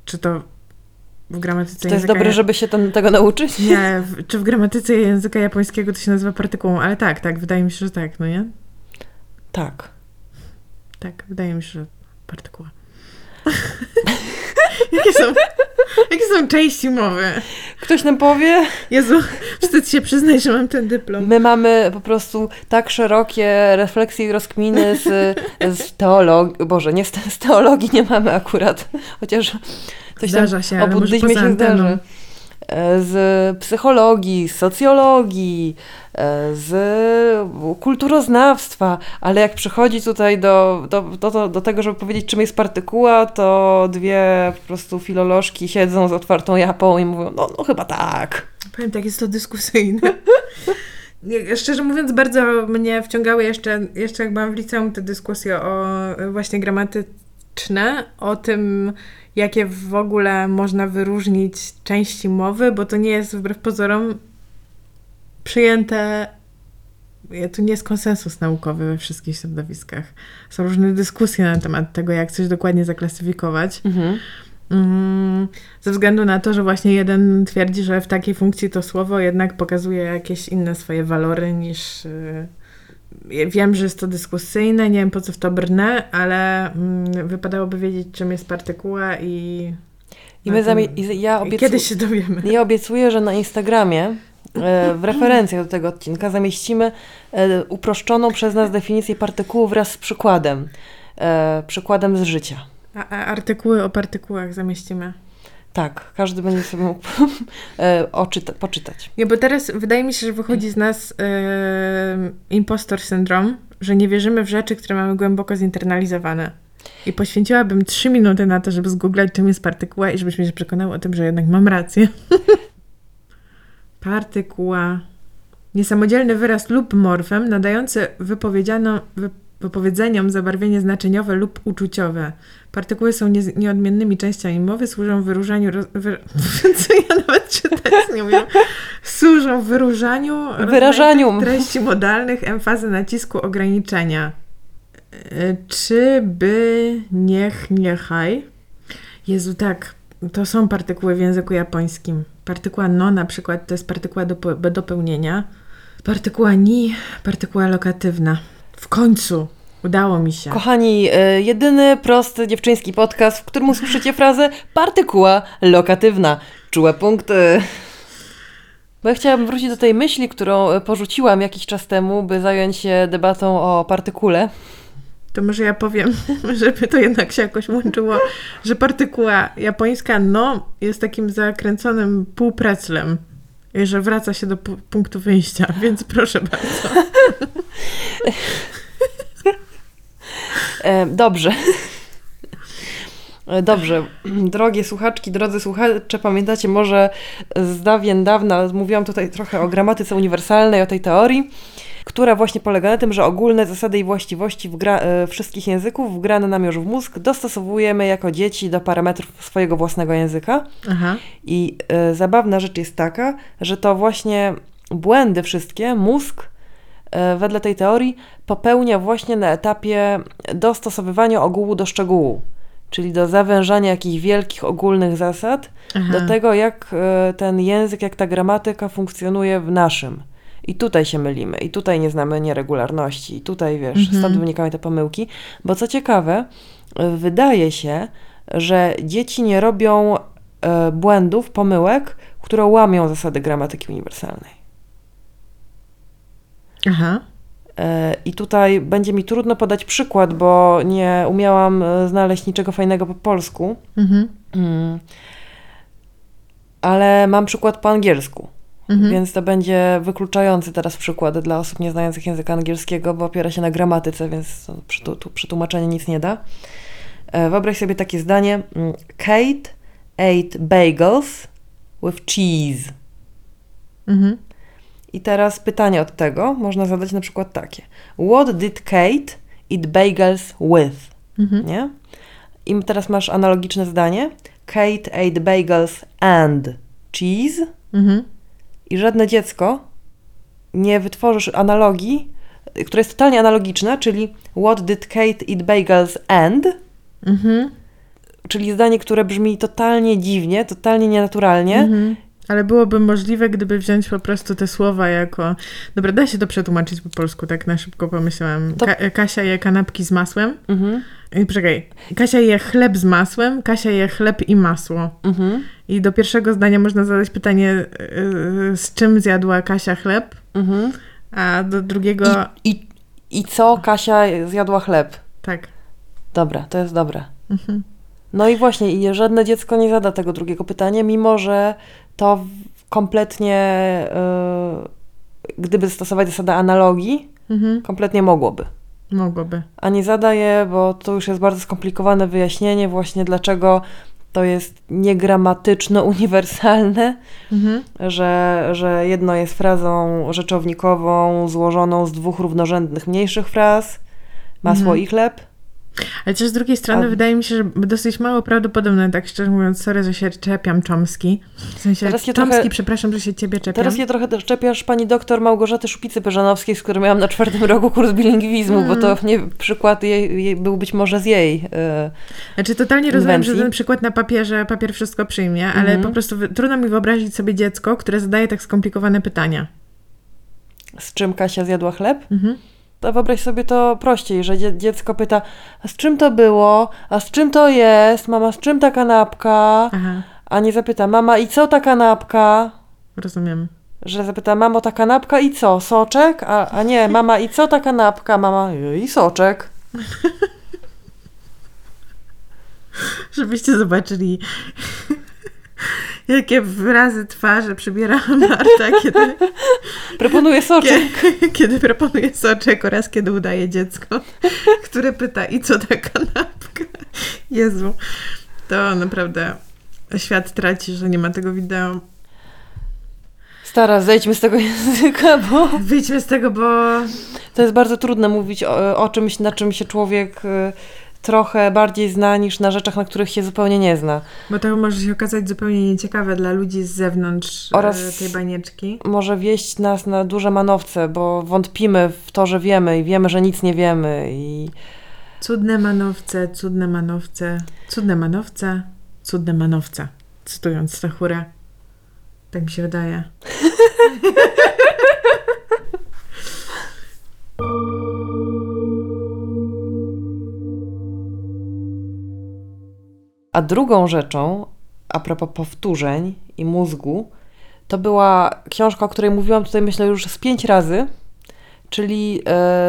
czy to w gramatyce czy to jest dobre, ja... żeby się tam tego nauczyć? Nie, w, czy w gramatyce języka japońskiego to się nazywa partykułą, ale tak, tak, wydaje mi się, że tak, no nie? Tak. Tak, wydaje mi się, że partykuła. jakie, są, jakie są części mowy? Ktoś nam powie? Jezu, wstyd się przyznać, że mam ten dyplom. My mamy po prostu tak szerokie refleksje i rozkminy z, z teologii. Boże, nie z, z teologii nie mamy akurat. Chociaż coś zdarza się, ale może poza się zdarzy. Z psychologii, z socjologii, z kulturoznawstwa, ale jak przychodzi tutaj do, do, do, do tego, żeby powiedzieć, czym jest partykuła, to dwie po prostu filolożki siedzą z otwartą japą i mówią, no, no chyba tak. Powiem tak, jest to dyskusyjne. Szczerze mówiąc, bardzo mnie wciągały jeszcze, jeszcze jak byłam w liceum, te dyskusje o właśnie gramatyczne, o tym, jakie w ogóle można wyróżnić części mowy, bo to nie jest wbrew pozorom przyjęte, tu nie jest konsensus naukowy we wszystkich środowiskach. Są różne dyskusje na temat tego, jak coś dokładnie zaklasyfikować. Mhm. Mm, ze względu na to, że właśnie jeden twierdzi, że w takiej funkcji to słowo jednak pokazuje jakieś inne swoje walory niż... Yy, Ja wiem, że jest to dyskusyjne, nie wiem po co w to brnę, ale mm, wypadałoby wiedzieć, czym jest partykuła i, I, my tym, zami- i, ja obiecu- i kiedy się dowiemy. Ja obiecuję, że na Instagramie e, w referencjach do tego odcinka zamieścimy e, uproszczoną przez nas definicję partykułu wraz z przykładem. E, przykładem z życia. A, a artykuły o partykułach zamieścimy. Tak, każdy będzie sobie mógł oczyta- poczytać. Nie, bo teraz wydaje mi się, że wychodzi z nas yy, impostor syndrom, że nie wierzymy w rzeczy, które mamy głęboko zinternalizowane. I poświęciłabym trzy minuty na to, żeby zgooglać, czym jest partykuła i żebyś mnie się przekonał o tym, że jednak mam rację. Partykuła. Niesamodzielny wyraz lub morfem nadający wypowiedzianą, wypowiedzeniom zabarwienie znaczeniowe lub uczuciowe. Partykuły są nie, nieodmiennymi częściami mowy, służą wyróżaniu... Roz, wy, co ja nawet czytać nie umiem. Służą wyróżaniu... Wyrażaniu. Treści modalnych, emfazy, nacisku, ograniczenia. Czy by... Niech, niechaj. Jezu, tak. To są partykuły w języku japońskim. Partykuła no na przykład to jest partykuła do, dopełnienia. Partykuła ni, partykuła lokatywna. W końcu udało mi się. Kochani, jedyny prosty dziewczyński podcast, w którym usłyszycie frazę partykuła lokatywna. Czułe punkty. Bo ja chciałabym wrócić do tej myśli, którą porzuciłam jakiś czas temu, by zająć się debatą o partykule. To może ja powiem, żeby to jednak się jakoś łączyło, że partykuła japońska no jest takim zakręconym półpreclem. I że wraca się do p- punktu wyjścia, więc proszę bardzo. e, dobrze. E, dobrze. Drogie słuchaczki, drodzy słuchacze, pamiętacie może z dawien dawna, mówiłam tutaj trochę o gramatyce uniwersalnej, o tej teorii, która właśnie polega na tym, że ogólne zasady i właściwości wgra- e, wszystkich języków wgrane nam już w mózg dostosowujemy jako dzieci do parametrów swojego własnego języka. Aha. I e, zabawna rzecz jest taka, że to właśnie błędy wszystkie mózg e, wedle tej teorii popełnia właśnie na etapie dostosowywania ogółu do szczegółu, czyli do zawężania jakichś wielkich ogólnych zasad, aha, do tego jak e, ten język, jak ta gramatyka funkcjonuje w naszym. I tutaj się mylimy, i tutaj nie znamy nieregularności, i tutaj, wiesz, mhm. stąd wynikają te pomyłki. Bo co ciekawe, wydaje się, że dzieci nie robią e, błędów, pomyłek, które łamią zasady gramatyki uniwersalnej. Aha. E, I tutaj będzie mi trudno podać przykład, bo nie umiałam znaleźć niczego fajnego po polsku, mhm. mm. ale mam przykład po angielsku. Mhm. Więc to będzie wykluczający teraz przykład dla osób nieznających języka angielskiego, bo opiera się na gramatyce, więc przetłumaczenie nic nie da. Wyobraź sobie takie zdanie. Kate ate bagels with cheese. Mhm. I teraz pytanie od tego można zadać na przykład takie. What did Kate eat bagels with? Mhm. Nie? I teraz masz analogiczne zdanie. Kate ate bagels and cheese. Mhm. I żadne dziecko nie wytworzysz analogii, która jest totalnie analogiczna, czyli what did Kate eat bagels and? Mhm. Czyli zdanie, które brzmi totalnie dziwnie, totalnie nienaturalnie. Mhm. Ale byłoby możliwe, gdyby wziąć po prostu te słowa jako... Dobra, da się to przetłumaczyć po polsku, tak na szybko pomyślałam. To... Ka- Kasia je kanapki z masłem. Mhm. I poczekaj. Kasia je chleb z masłem, Kasia je chleb i masło. Mhm. I do pierwszego zdania można zadać pytanie, yy, z czym zjadła Kasia chleb, mhm. a do drugiego... I, i, I co Kasia zjadła chleb. Tak. Dobra, to jest dobre. Mhm. No i właśnie, i żadne dziecko nie zada tego drugiego pytania, mimo że to kompletnie, yy, gdyby stosować zasadę analogii, mhm. kompletnie mogłoby. Mogłoby. A nie zadaje, bo to już jest bardzo skomplikowane wyjaśnienie właśnie, dlaczego to jest niegramatyczno-uniwersalne, mhm. że, że jedno jest frazą rzeczownikową złożoną z dwóch równorzędnych mniejszych fraz, masło mhm. i chleb. Ale też z drugiej strony A... wydaje mi się, że dosyć mało prawdopodobne, tak szczerze mówiąc, sorry, że się czepiam, Chomsky. W sensie, Chomsky, trochę... przepraszam, że się ciebie czepiam. Teraz się trochę czepiasz pani doktor Małgorzaty Szupicy-Pyżanowskiej, z którą miałam na czwartym roku kurs bilingwizmu, mm. bo to nie, przykład jej, jej był być może z jej yy, Znaczy totalnie inwencji. Rozumiem, że ten przykład na papierze, papier wszystko przyjmie, ale mm. po prostu trudno mi wyobrazić sobie dziecko, które zadaje tak skomplikowane pytania. Z czym Kasia zjadła chleb? Mhm. To wyobraź sobie to prościej, że dziecko pyta, a z czym to było, a z czym to jest, mama, z czym ta kanapka, aha. a nie zapyta, mama, i co ta kanapka? Rozumiem. Że zapyta, mamo, ta kanapka i co, soczek? A, a nie, mama, i co ta kanapka, mama, i soczek. Żebyście zobaczyli... Jakie wyrazy twarzy przybierała Marta, kiedy... Proponuje soczek. Kiedy, kiedy proponuje soczek oraz kiedy udaje dziecko, które pyta, i co ta kanapka? Jezu, to naprawdę świat traci, że nie ma tego wideo. Stara, zejdźmy z tego języka, bo... Wyjdźmy z tego, bo... To jest bardzo trudne mówić o, o czymś, na czym się człowiek trochę bardziej zna, niż na rzeczach, na których się zupełnie nie zna. Bo to może się okazać zupełnie nieciekawe dla ludzi z zewnątrz oraz tej banieczki. Może wieść nas na duże manowce, bo wątpimy w to, że wiemy i wiemy, że nic nie wiemy. I... Cudne manowce, cudne manowce, cudne manowce, cudne manowce. Cytując Stachurę. Tak mi się wydaje. A drugą rzeczą, a propos powtórzeń i mózgu, to była książka, o której mówiłam tutaj myślę już z pięć razy, czyli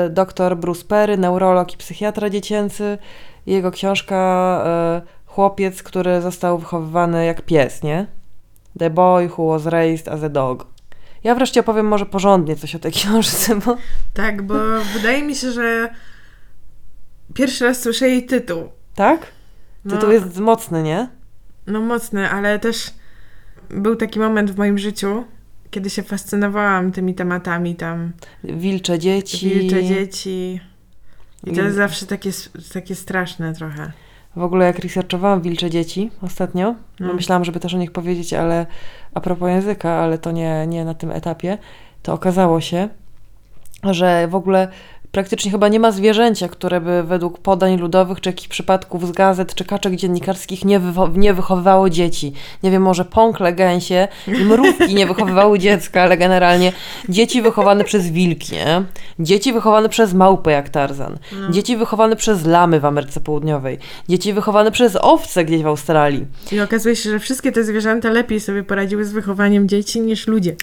y, dr Bruce Perry, neurolog i psychiatra dziecięcy. Jego książka y, Chłopiec, który został wychowywany jak pies, nie? The Boy Who Was Raised as a Dog. Ja wreszcie opowiem może porządnie coś o tej książce, bo... Tak, bo wydaje mi się, że pierwszy raz słyszę jej tytuł. Tak? Tytuł no, jest mocny, nie? No mocny, ale też był taki moment w moim życiu, kiedy się fascynowałam tymi tematami tam. Wilcze dzieci. Wilcze dzieci. I to jest zawsze takie, takie straszne trochę. W ogóle jak researchowałam wilcze dzieci ostatnio, no. myślałam, żeby też o nich powiedzieć, ale a propos języka, ale to nie, nie na tym etapie, to okazało się, że w ogóle praktycznie chyba nie ma zwierzęcia, które by według podań ludowych, czy jakichś przypadków z gazet, czy kaczek dziennikarskich nie, wywo- nie wychowywało dzieci. Nie wiem, może pąkle, gęsie i mrówki nie wychowywały dziecka, ale generalnie dzieci wychowane przez wilki, nie? Dzieci wychowane przez małpę jak Tarzan, no. Dzieci wychowane przez lamy w Ameryce Południowej, dzieci wychowane przez owce gdzieś w Australii. I okazuje się, że wszystkie te zwierzęta lepiej sobie poradziły z wychowaniem dzieci niż ludzie.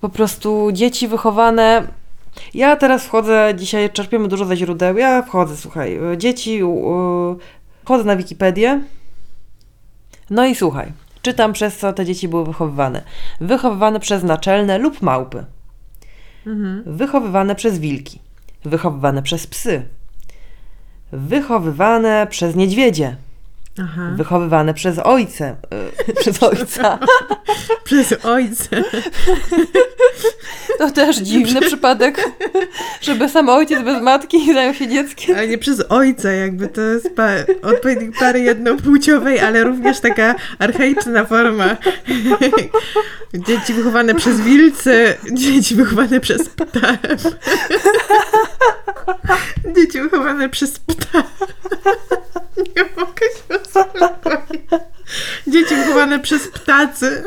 Po prostu dzieci wychowane... Ja teraz wchodzę, dzisiaj czerpiemy dużo ze źródeł, ja wchodzę, słuchaj, dzieci, yy, wchodzę na Wikipedię, no i słuchaj, czytam przez co te dzieci były wychowywane. Wychowywane przez naczelne lub małpy, mhm. wychowywane przez wilki, wychowywane przez psy, wychowywane przez niedźwiedzie. Aha. Wychowywane przez ojca. Yy, przez ojca. Przez ojca. To też dziwny przypadek, żeby sam ojciec bez matki zajął się dzieckiem. Ale nie przez ojca, jakby to jest pa- odpowiednik pary jednopłciowej, ale również taka archaiczna forma. Dzieci wychowane przez wilce, dzieci wychowane przez pta. Dzieci wychowane przez pta. Nie mogę się zalewać. Dzieci wychowane przez ptacy.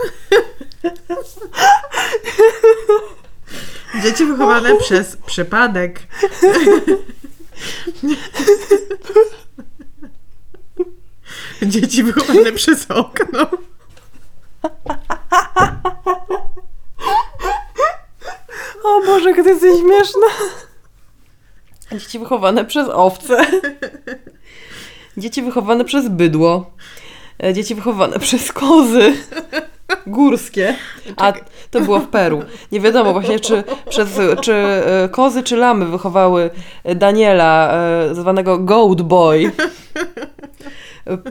Dzieci wychowane przez przypadek. Dzieci wychowane przez okno. O Boże, jak ty jesteś śmieszna. Dzieci wychowane przez owce. Dzieci wychowane przez bydło. Dzieci wychowane przez kozy górskie. A to było w Peru. Nie wiadomo właśnie, czy, przez, czy kozy, czy lamy wychowały Daniela, zwanego Goat Boy.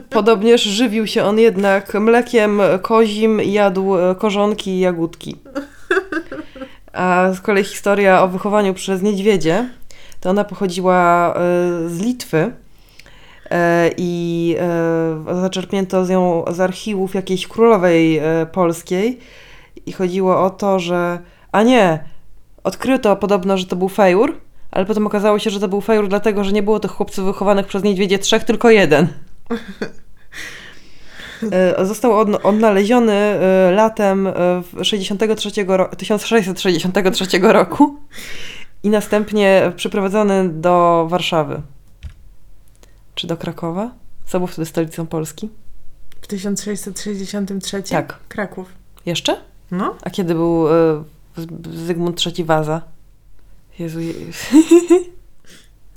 Podobnież żywił się on jednak mlekiem kozim i jadł korzonki i jagódki. A z kolei historia o wychowaniu przez niedźwiedzie, to ona pochodziła z Litwy. I zaczerpnięto z nią z archiwów jakiejś królowej polskiej i chodziło o to, że a nie, odkryto podobno, że to był fejur, ale potem okazało się, że to był fejur dlatego, że nie było tych chłopców wychowanych przez niedźwiedzie trzech, tylko jeden. Został on odnaleziony latem tysiąc sześćset sześćdziesiątego trzeciego roku i następnie przyprowadzony do Warszawy. Czy do Krakowa? Co było wtedy stolicą Polski? W tysiąc sześćset sześćdziesiątym trzecim? Tak. Kraków. Jeszcze? No. A kiedy był y, Zygmunt trzeci Waza? Jezu, je...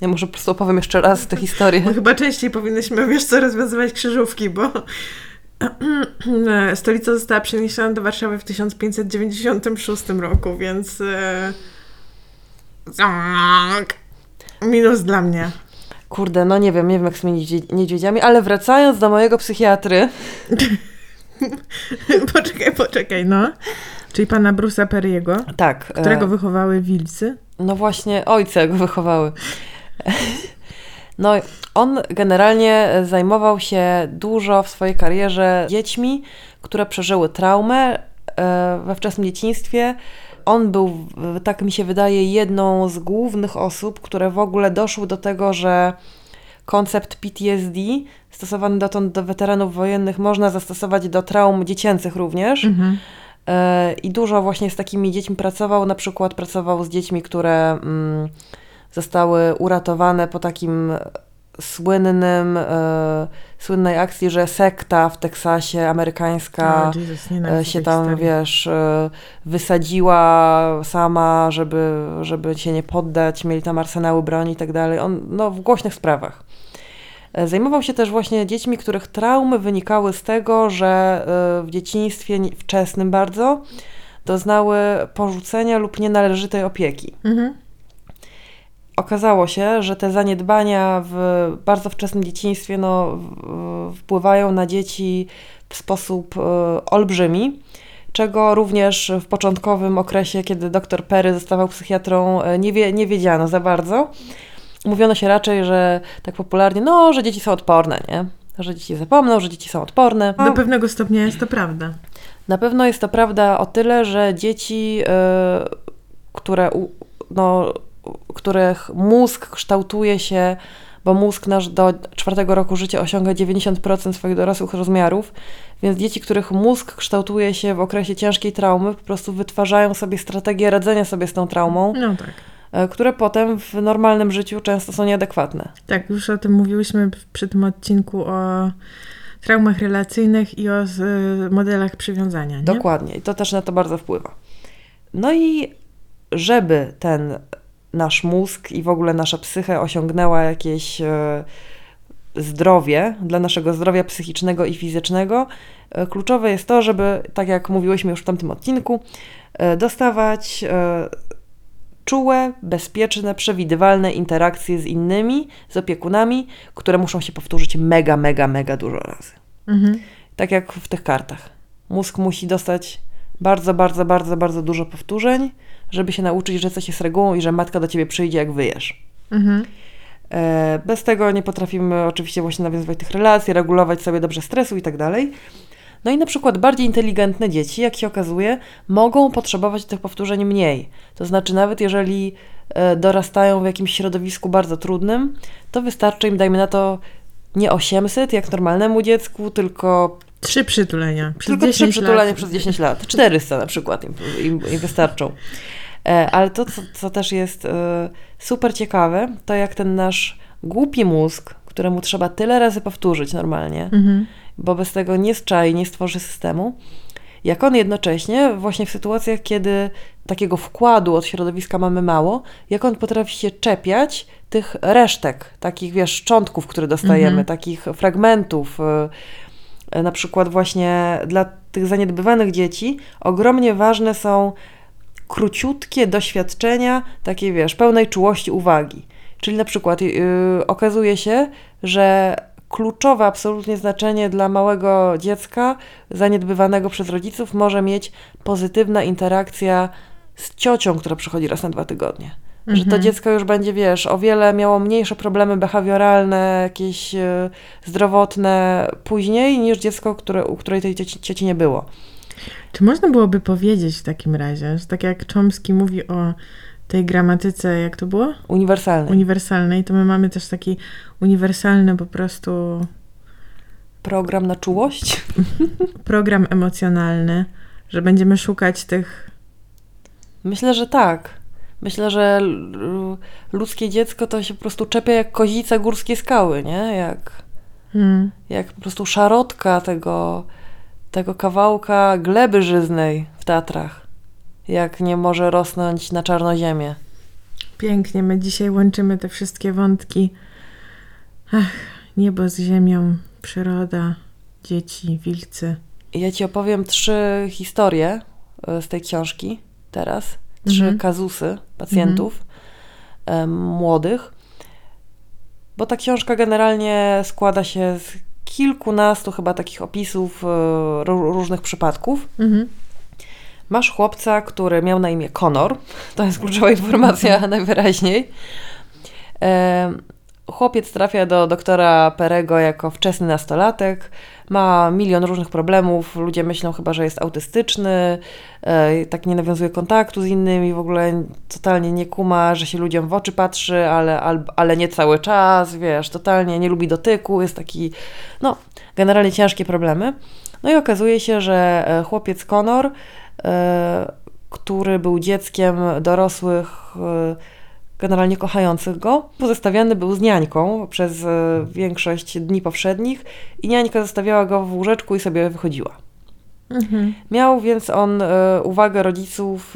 Ja może po prostu opowiem jeszcze raz tę historię. No, chyba częściej powinnyśmy, wiesz co, rozwiązywać krzyżówki, bo stolica została przeniesiona do Warszawy w tysiąc pięćset dziewięćdziesiątym szóstym roku, więc... Y... Minus dla mnie. Kurde, no nie wiem, nie wiem jak z tymi niedźwiedziami, ale wracając do mojego psychiatry, Poczekaj, poczekaj, no. Czyli pana Bruce'a Perry'ego, tak, którego e... wychowały wilcy. No właśnie, ojca go wychowały. No, on generalnie zajmował się dużo w swojej karierze dziećmi, które przeżyły traumę we wczesnym dzieciństwie. On był, tak mi się wydaje, jedną z głównych osób, które w ogóle doszły do tego, że koncept P T S D stosowany dotąd do weteranów wojennych można zastosować do traum dziecięcych również. Mhm. I dużo właśnie z takimi dziećmi pracował. Na przykład pracował z dziećmi, które zostały uratowane po takim słynnym, słynnej akcji, że sekta w Teksasie amerykańska oh, Jesus, się tam, historii. wiesz, wysadziła sama, żeby, żeby się nie poddać. Mieli tam arsenały broni i tak dalej. On, no, w głośnych sprawach. Zajmował się też właśnie dziećmi, których traumy wynikały z tego, że w dzieciństwie wczesnym bardzo doznały porzucenia lub nienależytej opieki. Mhm. Okazało się, że te zaniedbania w bardzo wczesnym dzieciństwie no, wpływają na dzieci w sposób olbrzymi, czego również w początkowym okresie, kiedy dr Perry zostawał psychiatrą, nie, wie, nie wiedziano za bardzo. Mówiono się raczej, że tak popularnie, no, że dzieci są odporne, nie? Że dzieci zapomną, że dzieci są odporne. Do pewnego stopnia jest to prawda. Na pewno jest to prawda o tyle, że dzieci, yy, które, no, których mózg kształtuje się, bo mózg nasz do czwartego roku życia osiąga dziewięćdziesiąt procent swoich dorosłych rozmiarów, więc dzieci, których mózg kształtuje się w okresie ciężkiej traumy, po prostu wytwarzają sobie strategię radzenia sobie z tą traumą. No tak. Które potem w normalnym życiu często są nieadekwatne. Tak, już o tym mówiłyśmy przy tym odcinku o traumach relacyjnych i o modelach przywiązania. Nie? Dokładnie. I to też na to bardzo wpływa. No i żeby ten nasz mózg i w ogóle nasza psyche osiągnęła jakieś zdrowie, dla naszego zdrowia psychicznego i fizycznego, kluczowe jest to, żeby, tak jak mówiłyśmy już w tamtym odcinku, dostawać czułe, bezpieczne, przewidywalne interakcje z innymi, z opiekunami, które muszą się powtórzyć mega, mega, mega dużo razy. Mhm. Tak jak w tych kartach. Mózg musi dostać bardzo, bardzo, bardzo, bardzo dużo powtórzeń, żeby się nauczyć, że coś jest regułą i że matka do ciebie przyjdzie, jak wyjesz. Mhm. Bez tego nie potrafimy oczywiście właśnie nawiązywać tych relacji, regulować sobie dobrze stresu i tak dalej. No i na przykład bardziej inteligentne dzieci, jak się okazuje, mogą potrzebować tych powtórzeń mniej. To znaczy nawet jeżeli dorastają w jakimś środowisku bardzo trudnym, to wystarczy im, dajmy na to, nie osiemset jak normalnemu dziecku, tylko... Trzy przytulenia. Tylko trzy przytulenia przez dziesięć lat. czterysta na przykład im, im, im wystarczą. Ale to, co, co też jest super ciekawe, to jak ten nasz głupi mózg, któremu trzeba tyle razy powtórzyć normalnie, mhm. bo bez tego nie zczai, nie stworzy systemu, jak on jednocześnie właśnie w sytuacjach, kiedy takiego wkładu od środowiska mamy mało, jak on potrafi się czepiać tych resztek, takich, wiesz, szczątków, które dostajemy, mhm. takich fragmentów. Na przykład właśnie dla tych zaniedbywanych dzieci ogromnie ważne są króciutkie doświadczenia takiej, wiesz, pełnej czułości uwagi. Czyli na przykład yy, okazuje się, że kluczowe absolutnie znaczenie dla małego dziecka zaniedbywanego przez rodziców może mieć pozytywna interakcja z ciocią, która przychodzi raz na dwa tygodnie. Mhm. Że to dziecko już będzie, wiesz, o wiele miało mniejsze problemy behawioralne, jakieś yy, zdrowotne później niż dziecko, które, u której tej cioci, cioci nie było. Czy można byłoby powiedzieć w takim razie, że tak jak Chomsky mówi o tej gramatyce, jak to było? Uniwersalnej. Uniwersalnej, to my mamy też taki uniwersalny po prostu... Program na czułość? Program emocjonalny, że będziemy szukać tych... Myślę, że tak. Myślę, że ludzkie dziecko to się po prostu czepia jak kozica górskiej skały, nie? Jak, hmm. jak po prostu szarotka tego, tego kawałka gleby żyznej w Tatrach. Jak nie może rosnąć na czarną ziemię. Pięknie, my dzisiaj łączymy te wszystkie wątki. Ach, niebo z ziemią, przyroda, dzieci, wilcy. Ja ci opowiem trzy historie z tej książki teraz. Trzy mhm. kazusy pacjentów mhm. młodych. Bo ta książka generalnie składa się z kilkunastu chyba takich opisów różnych przypadków. Mhm. Masz chłopca, który miał na imię Konor. To jest kluczowa informacja najwyraźniej. Chłopiec trafia do doktora Perego jako wczesny nastolatek. Ma milion różnych problemów. Ludzie myślą chyba, że jest autystyczny. Tak nie nawiązuje kontaktu z innymi. W ogóle totalnie nie kuma, że się ludziom w oczy patrzy, ale, ale nie cały czas. Wiesz, totalnie nie lubi dotyku. Jest taki, no, generalnie ciężkie problemy. No i okazuje się, że chłopiec Konor, który był dzieckiem dorosłych, generalnie kochających go, pozostawiany był z niańką przez większość dni powszednich i niańka zostawiała go w łóżeczku i sobie wychodziła. Mhm. Miał więc on uwagę rodziców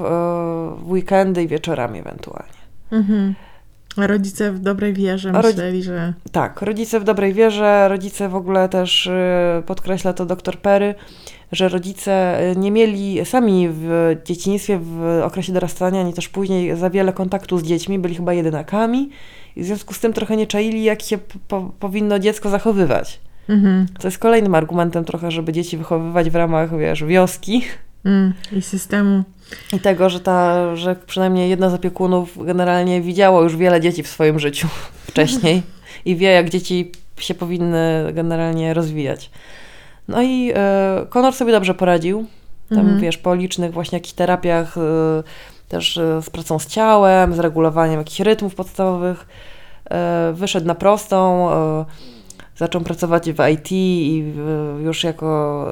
w weekendy i wieczorami ewentualnie. Mhm. Rodzice w dobrej wierze myśleli, że... Tak, rodzice w dobrej wierze, rodzice w ogóle też, podkreśla to doktor Perry, że rodzice nie mieli sami w dzieciństwie, w okresie dorastania, ani też później za wiele kontaktu z dziećmi, byli chyba jedynakami i w związku z tym trochę nie czaili, jak się po, powinno dziecko zachowywać. Mhm. Co jest kolejnym argumentem trochę, żeby dzieci wychowywać w ramach, wiesz, wioski. Mm, i systemu. I tego, że, ta, że przynajmniej jedna z opiekunów generalnie widziało już wiele dzieci w swoim życiu wcześniej i wie, jak dzieci się powinny generalnie rozwijać. No i y, Konor sobie dobrze poradził. Tam, mhm. wiesz, po licznych właśnie jakichś terapiach, y, też y, z pracą z ciałem, z regulowaniem jakichś rytmów podstawowych, y, wyszedł na prostą, y, zaczął pracować w I T i już jako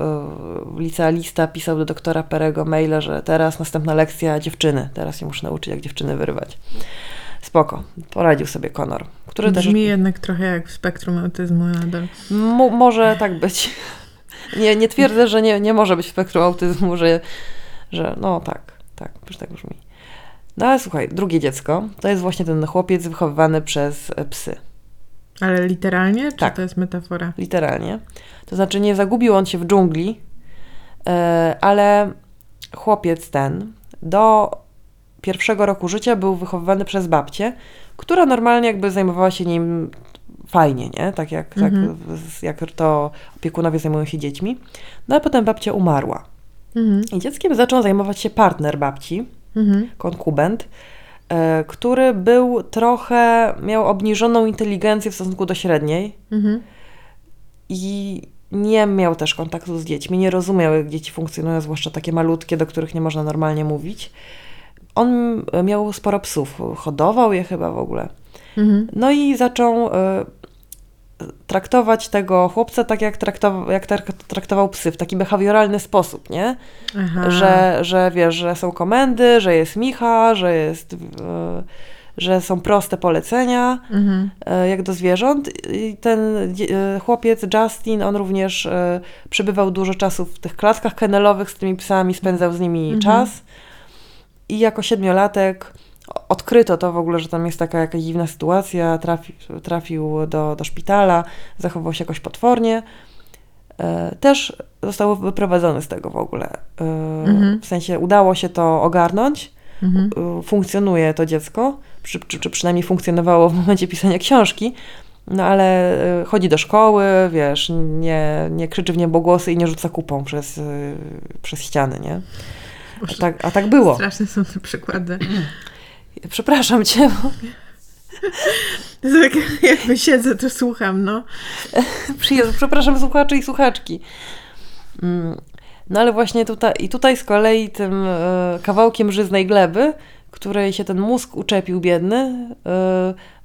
licealista pisał do doktora Perego maila, że teraz następna lekcja dziewczyny. Teraz się muszę nauczyć, jak dziewczyny wyrywać. Spoko. Poradził sobie Konor. Który Brzmi też... jednak trochę jak w spektrum autyzmu. Mo- może tak być. Nie, nie twierdzę, że nie, nie może być w spektrum autyzmu, że, że no tak, tak, już tak brzmi. No ale słuchaj, drugie dziecko to jest właśnie ten chłopiec wychowywany przez psy. Ale literalnie, czy tak, to jest metafora? Literalnie. To znaczy nie zagubił on się w dżungli, yy, ale chłopiec ten do pierwszego roku życia był wychowywany przez babcię, która normalnie jakby zajmowała się nim fajnie, nie? Tak jak, mhm. tak, jak to opiekunowie zajmują się dziećmi. No a potem babcia umarła. Mhm. I dzieckiem zaczął zajmować się partner babci, mhm. konkubent, który był trochę, miał obniżoną inteligencję w stosunku do średniej mhm. i nie miał też kontaktu z dziećmi, nie rozumiał, jak dzieci funkcjonują, zwłaszcza takie malutkie, do których nie można normalnie mówić. On miał sporo psów, hodował je chyba w ogóle. Mhm. No i zaczął y, traktować tego chłopca tak, jak traktował, jak traktował psy, w taki behawioralny sposób, nie? Aha. Że, że wiesz, że są komendy, że jest Micha, że jest, że są proste polecenia, mhm. jak do zwierząt. I ten chłopiec Justin, on również przebywał dużo czasu w tych klatkach kennalowych z tymi psami, spędzał z nimi mhm. czas. I jako siedmiolatek odkryto to w ogóle, że tam jest taka jakaś dziwna sytuacja, trafi, trafił do, do szpitala, zachował się jakoś potwornie. E, też został wyprowadzony z tego w ogóle. E, mhm. W sensie udało się to ogarnąć. Mhm. E, funkcjonuje to dziecko, czy, czy, czy przynajmniej funkcjonowało w momencie pisania książki, no ale e, chodzi do szkoły, wiesz, nie, nie krzyczy w niebogłosy i nie rzuca kupą przez, e, przez ściany, nie? Boże, a, tak, a tak było. Straszne są te przykłady. Przepraszam cię. Bo... Tak, jakby siedzę, to słucham, no. Przepraszam słuchaczy i słuchaczki. No ale właśnie tutaj, i tutaj z kolei tym kawałkiem żyznej gleby, której się ten mózg uczepił biedny,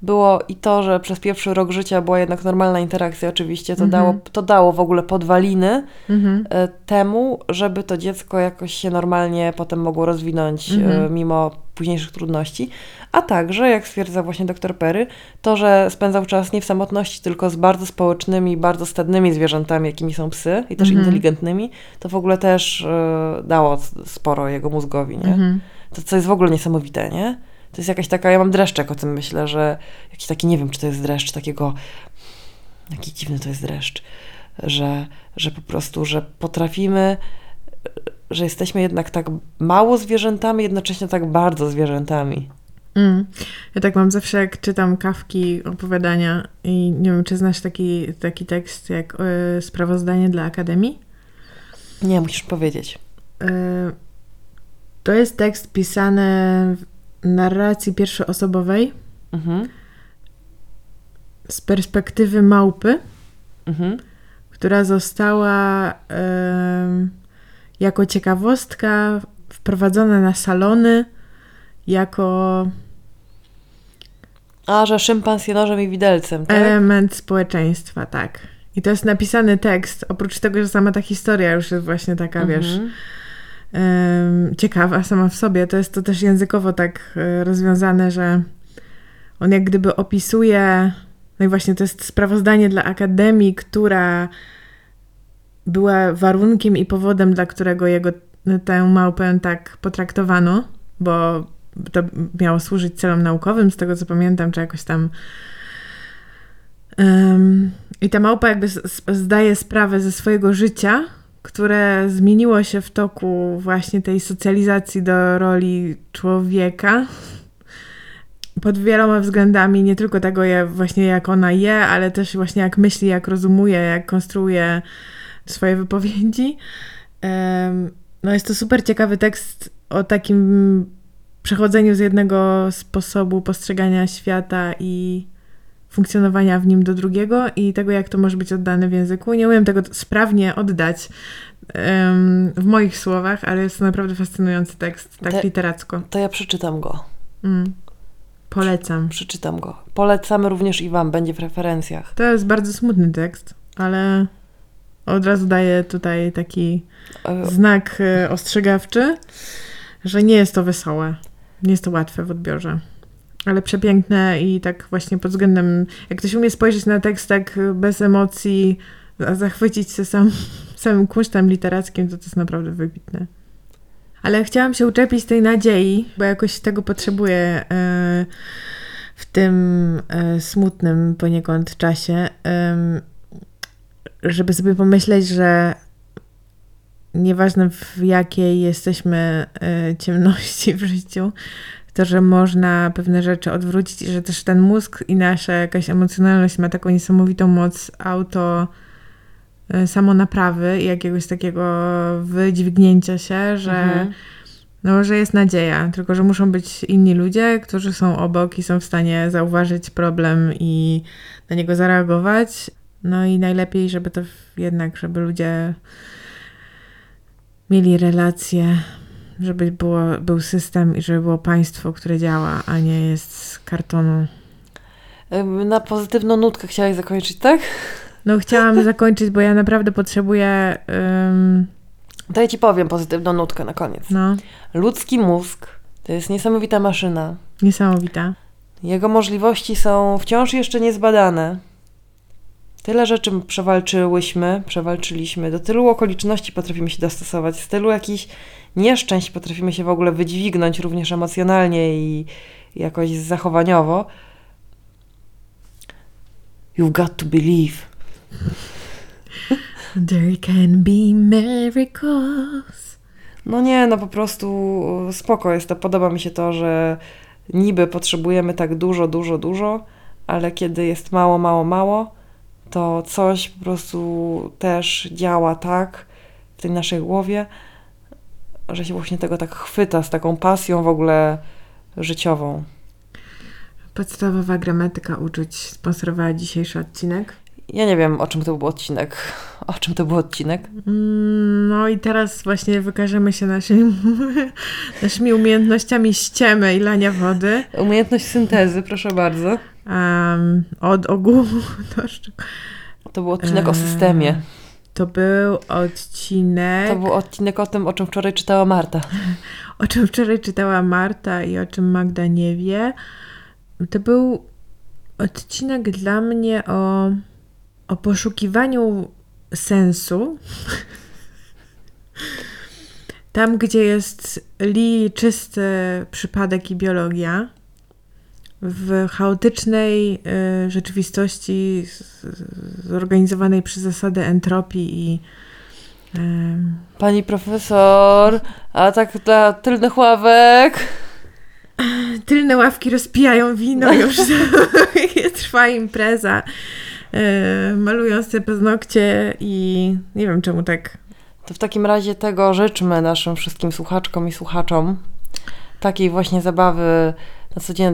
było i to, że przez pierwszy rok życia była jednak normalna interakcja, oczywiście, to, mhm. dało, to dało w ogóle podwaliny mhm. temu, żeby to dziecko jakoś się normalnie potem mogło rozwinąć mhm. mimo późniejszych trudności, a także, jak stwierdza właśnie doktor Perry, to, że spędzał czas nie w samotności, tylko z bardzo społecznymi, bardzo stadnymi zwierzętami, jakimi są psy i też mhm. inteligentnymi, to w ogóle też dało sporo jego mózgowi, nie? Mhm. To, co jest w ogóle niesamowite, nie? To jest jakaś taka, ja mam dreszczek o tym myślę, że jakiś taki, nie wiem, czy to jest dreszcz takiego, jaki dziwny to jest dreszcz, że, że po prostu, że potrafimy, że jesteśmy jednak tak mało zwierzętami, jednocześnie tak bardzo zwierzętami. Mm. Ja tak mam zawsze, jak czytam Kafki, opowiadania i nie wiem, czy znasz taki, taki tekst jak y, sprawozdanie dla Akademii? Nie, musisz powiedzieć. Y, to jest tekst pisany w narracji pierwszoosobowej mhm. z perspektywy małpy, mhm. która została y, jako ciekawostka wprowadzona na salony jako... A, że szympans je nożem i widelcem, tak? Element społeczeństwa, tak. I to jest napisany tekst, oprócz tego, że sama ta historia już jest właśnie taka, mm-hmm. wiesz, um, ciekawa sama w sobie. To jest to też językowo tak rozwiązane, że on jak gdyby opisuje... No i właśnie to jest sprawozdanie dla Akademii, która była warunkiem i powodem, dla którego jego tę małpę tak potraktowano, bo to miało służyć celom naukowym, z tego co pamiętam, czy jakoś tam. Um, I ta małpa jakby zdaje sprawę ze swojego życia, które zmieniło się w toku właśnie tej socjalizacji do roli człowieka. Pod wieloma względami, nie tylko tego je, właśnie jak ona je, ale też właśnie jak myśli, jak rozumuje, jak konstruuje swoje wypowiedzi. Um, no jest to super ciekawy tekst o takim przechodzeniu z jednego sposobu postrzegania świata i funkcjonowania w nim do drugiego i tego, jak to może być oddane w języku. Nie umiem tego sprawnie oddać um, w moich słowach, ale jest to naprawdę fascynujący tekst, tak to, literacko. To ja przeczytam go. Mm. Polecam. Przeczytam go. Polecamy również i wam, będzie w referencjach. To jest bardzo smutny tekst, ale od razu daję tutaj taki znak ostrzegawczy, że nie jest to wesołe. Nie jest to łatwe w odbiorze. Ale przepiękne i tak właśnie pod względem... Jak ktoś umie spojrzeć na tekst tak bez emocji, a zachwycić się sam, samym kunsztem literackim, to to jest naprawdę wybitne. Ale chciałam się uczepić tej nadziei, bo jakoś tego potrzebuję w tym smutnym poniekąd czasie, żeby sobie pomyśleć, że nieważne w jakiej jesteśmy ciemności w życiu, to, że można pewne rzeczy odwrócić i że też ten mózg i nasza jakaś emocjonalność ma taką niesamowitą moc auto samonaprawy i jakiegoś takiego wydźwignięcia się, że, mhm. no, że jest nadzieja, tylko że muszą być inni ludzie, którzy są obok i są w stanie zauważyć problem i na niego zareagować. No i najlepiej, żeby to jednak, żeby ludzie mieli relacje, żeby było, był system i żeby było państwo, które działa, a nie jest z kartonu. Na pozytywną nutkę chciałaś zakończyć, tak? No chciałam zakończyć, bo ja naprawdę potrzebuję... Ym... To ja ci powiem pozytywną nutkę na koniec. No. Ludzki mózg to jest niesamowita maszyna. Niesamowita. Jego możliwości są wciąż jeszcze niezbadane. Tyle rzeczy przewalczyłyśmy, przewalczyliśmy. Do tylu okoliczności potrafimy się dostosować. Z tylu jakichś nieszczęść potrafimy się w ogóle wydźwignąć również emocjonalnie i jakoś zachowaniowo. You've got to believe. There can be miracles. No nie, no po prostu spoko jest to. Podoba mi się to, że niby potrzebujemy tak dużo, dużo, dużo, ale kiedy jest mało, mało, mało, to coś po prostu też działa tak w tej naszej głowie, że się właśnie tego tak chwyta z taką pasją w ogóle życiową. Podstawowa gramatyka uczuć sponsorowała dzisiejszy odcinek. Ja nie wiem, o czym to był odcinek. O czym to był odcinek? No i teraz właśnie wykażemy się naszymi, naszymi umiejętnościami ściemy i lania wody. Umiejętność syntezy, proszę bardzo. Um, od ogółu do szczegółu. To był odcinek um, o systemie. To był odcinek... To był odcinek o tym, o czym wczoraj czytała Marta. O czym wczoraj czytała Marta i o czym Magda nie wie. To był odcinek dla mnie o... o poszukiwaniu sensu tam, gdzie jest li czysty przypadek i biologia w chaotycznej y, rzeczywistości zorganizowanej przez zasady entropii i y, pani profesor, a tak dla tylnych ławek tylne ławki rozpijają wino już, trwa impreza, yy, malują sobie paznokcie i nie wiem czemu tak. To w takim razie tego życzmy naszym wszystkim słuchaczkom i słuchaczom. Takiej właśnie zabawy na co dzień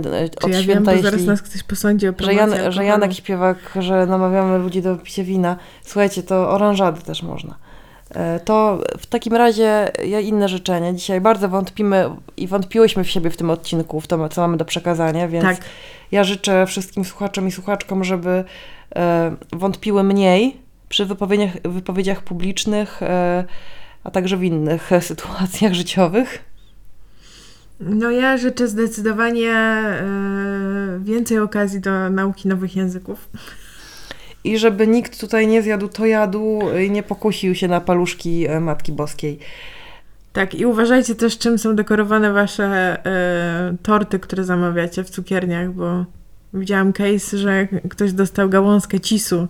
od ja święta, wiem, jeśli, nas ktoś posądzi o że, Jan, że Janek Śpiewak, że namawiamy ludzi do picia wina. Słuchajcie, to oranżady też można. To w takim razie ja inne życzenia. Dzisiaj bardzo wątpimy i wątpiłyśmy w siebie w tym odcinku, w to, co mamy do przekazania, więc tak. Ja życzę wszystkim słuchaczom i słuchaczkom, żeby wątpiły mniej przy wypowiedziach, wypowiedziach publicznych, a także w innych sytuacjach życiowych. No ja życzę zdecydowanie więcej okazji do nauki nowych języków. I żeby nikt tutaj nie zjadł to jadu i nie pokusił się na paluszki Matki Boskiej. Tak, i uważajcie też, czym są dekorowane wasze y, torty, które zamawiacie w cukierniach, bo widziałam case, że ktoś dostał gałązkę cisu.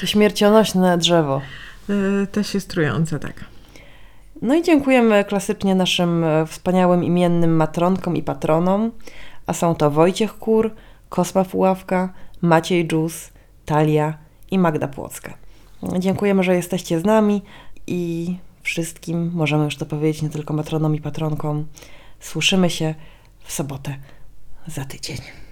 To śmiercionośne drzewo. Y, też jest trujące, tak. No i dziękujemy klasycznie naszym wspaniałym imiennym matronkom i patronom, a są to Wojciech Kur, Kosma Puławka, Maciej Dżus, Talia i Magda Płocka. Dziękujemy, że jesteście z nami i wszystkim, możemy już to powiedzieć, nie tylko matronom i patronkom, słyszymy się w sobotę za tydzień.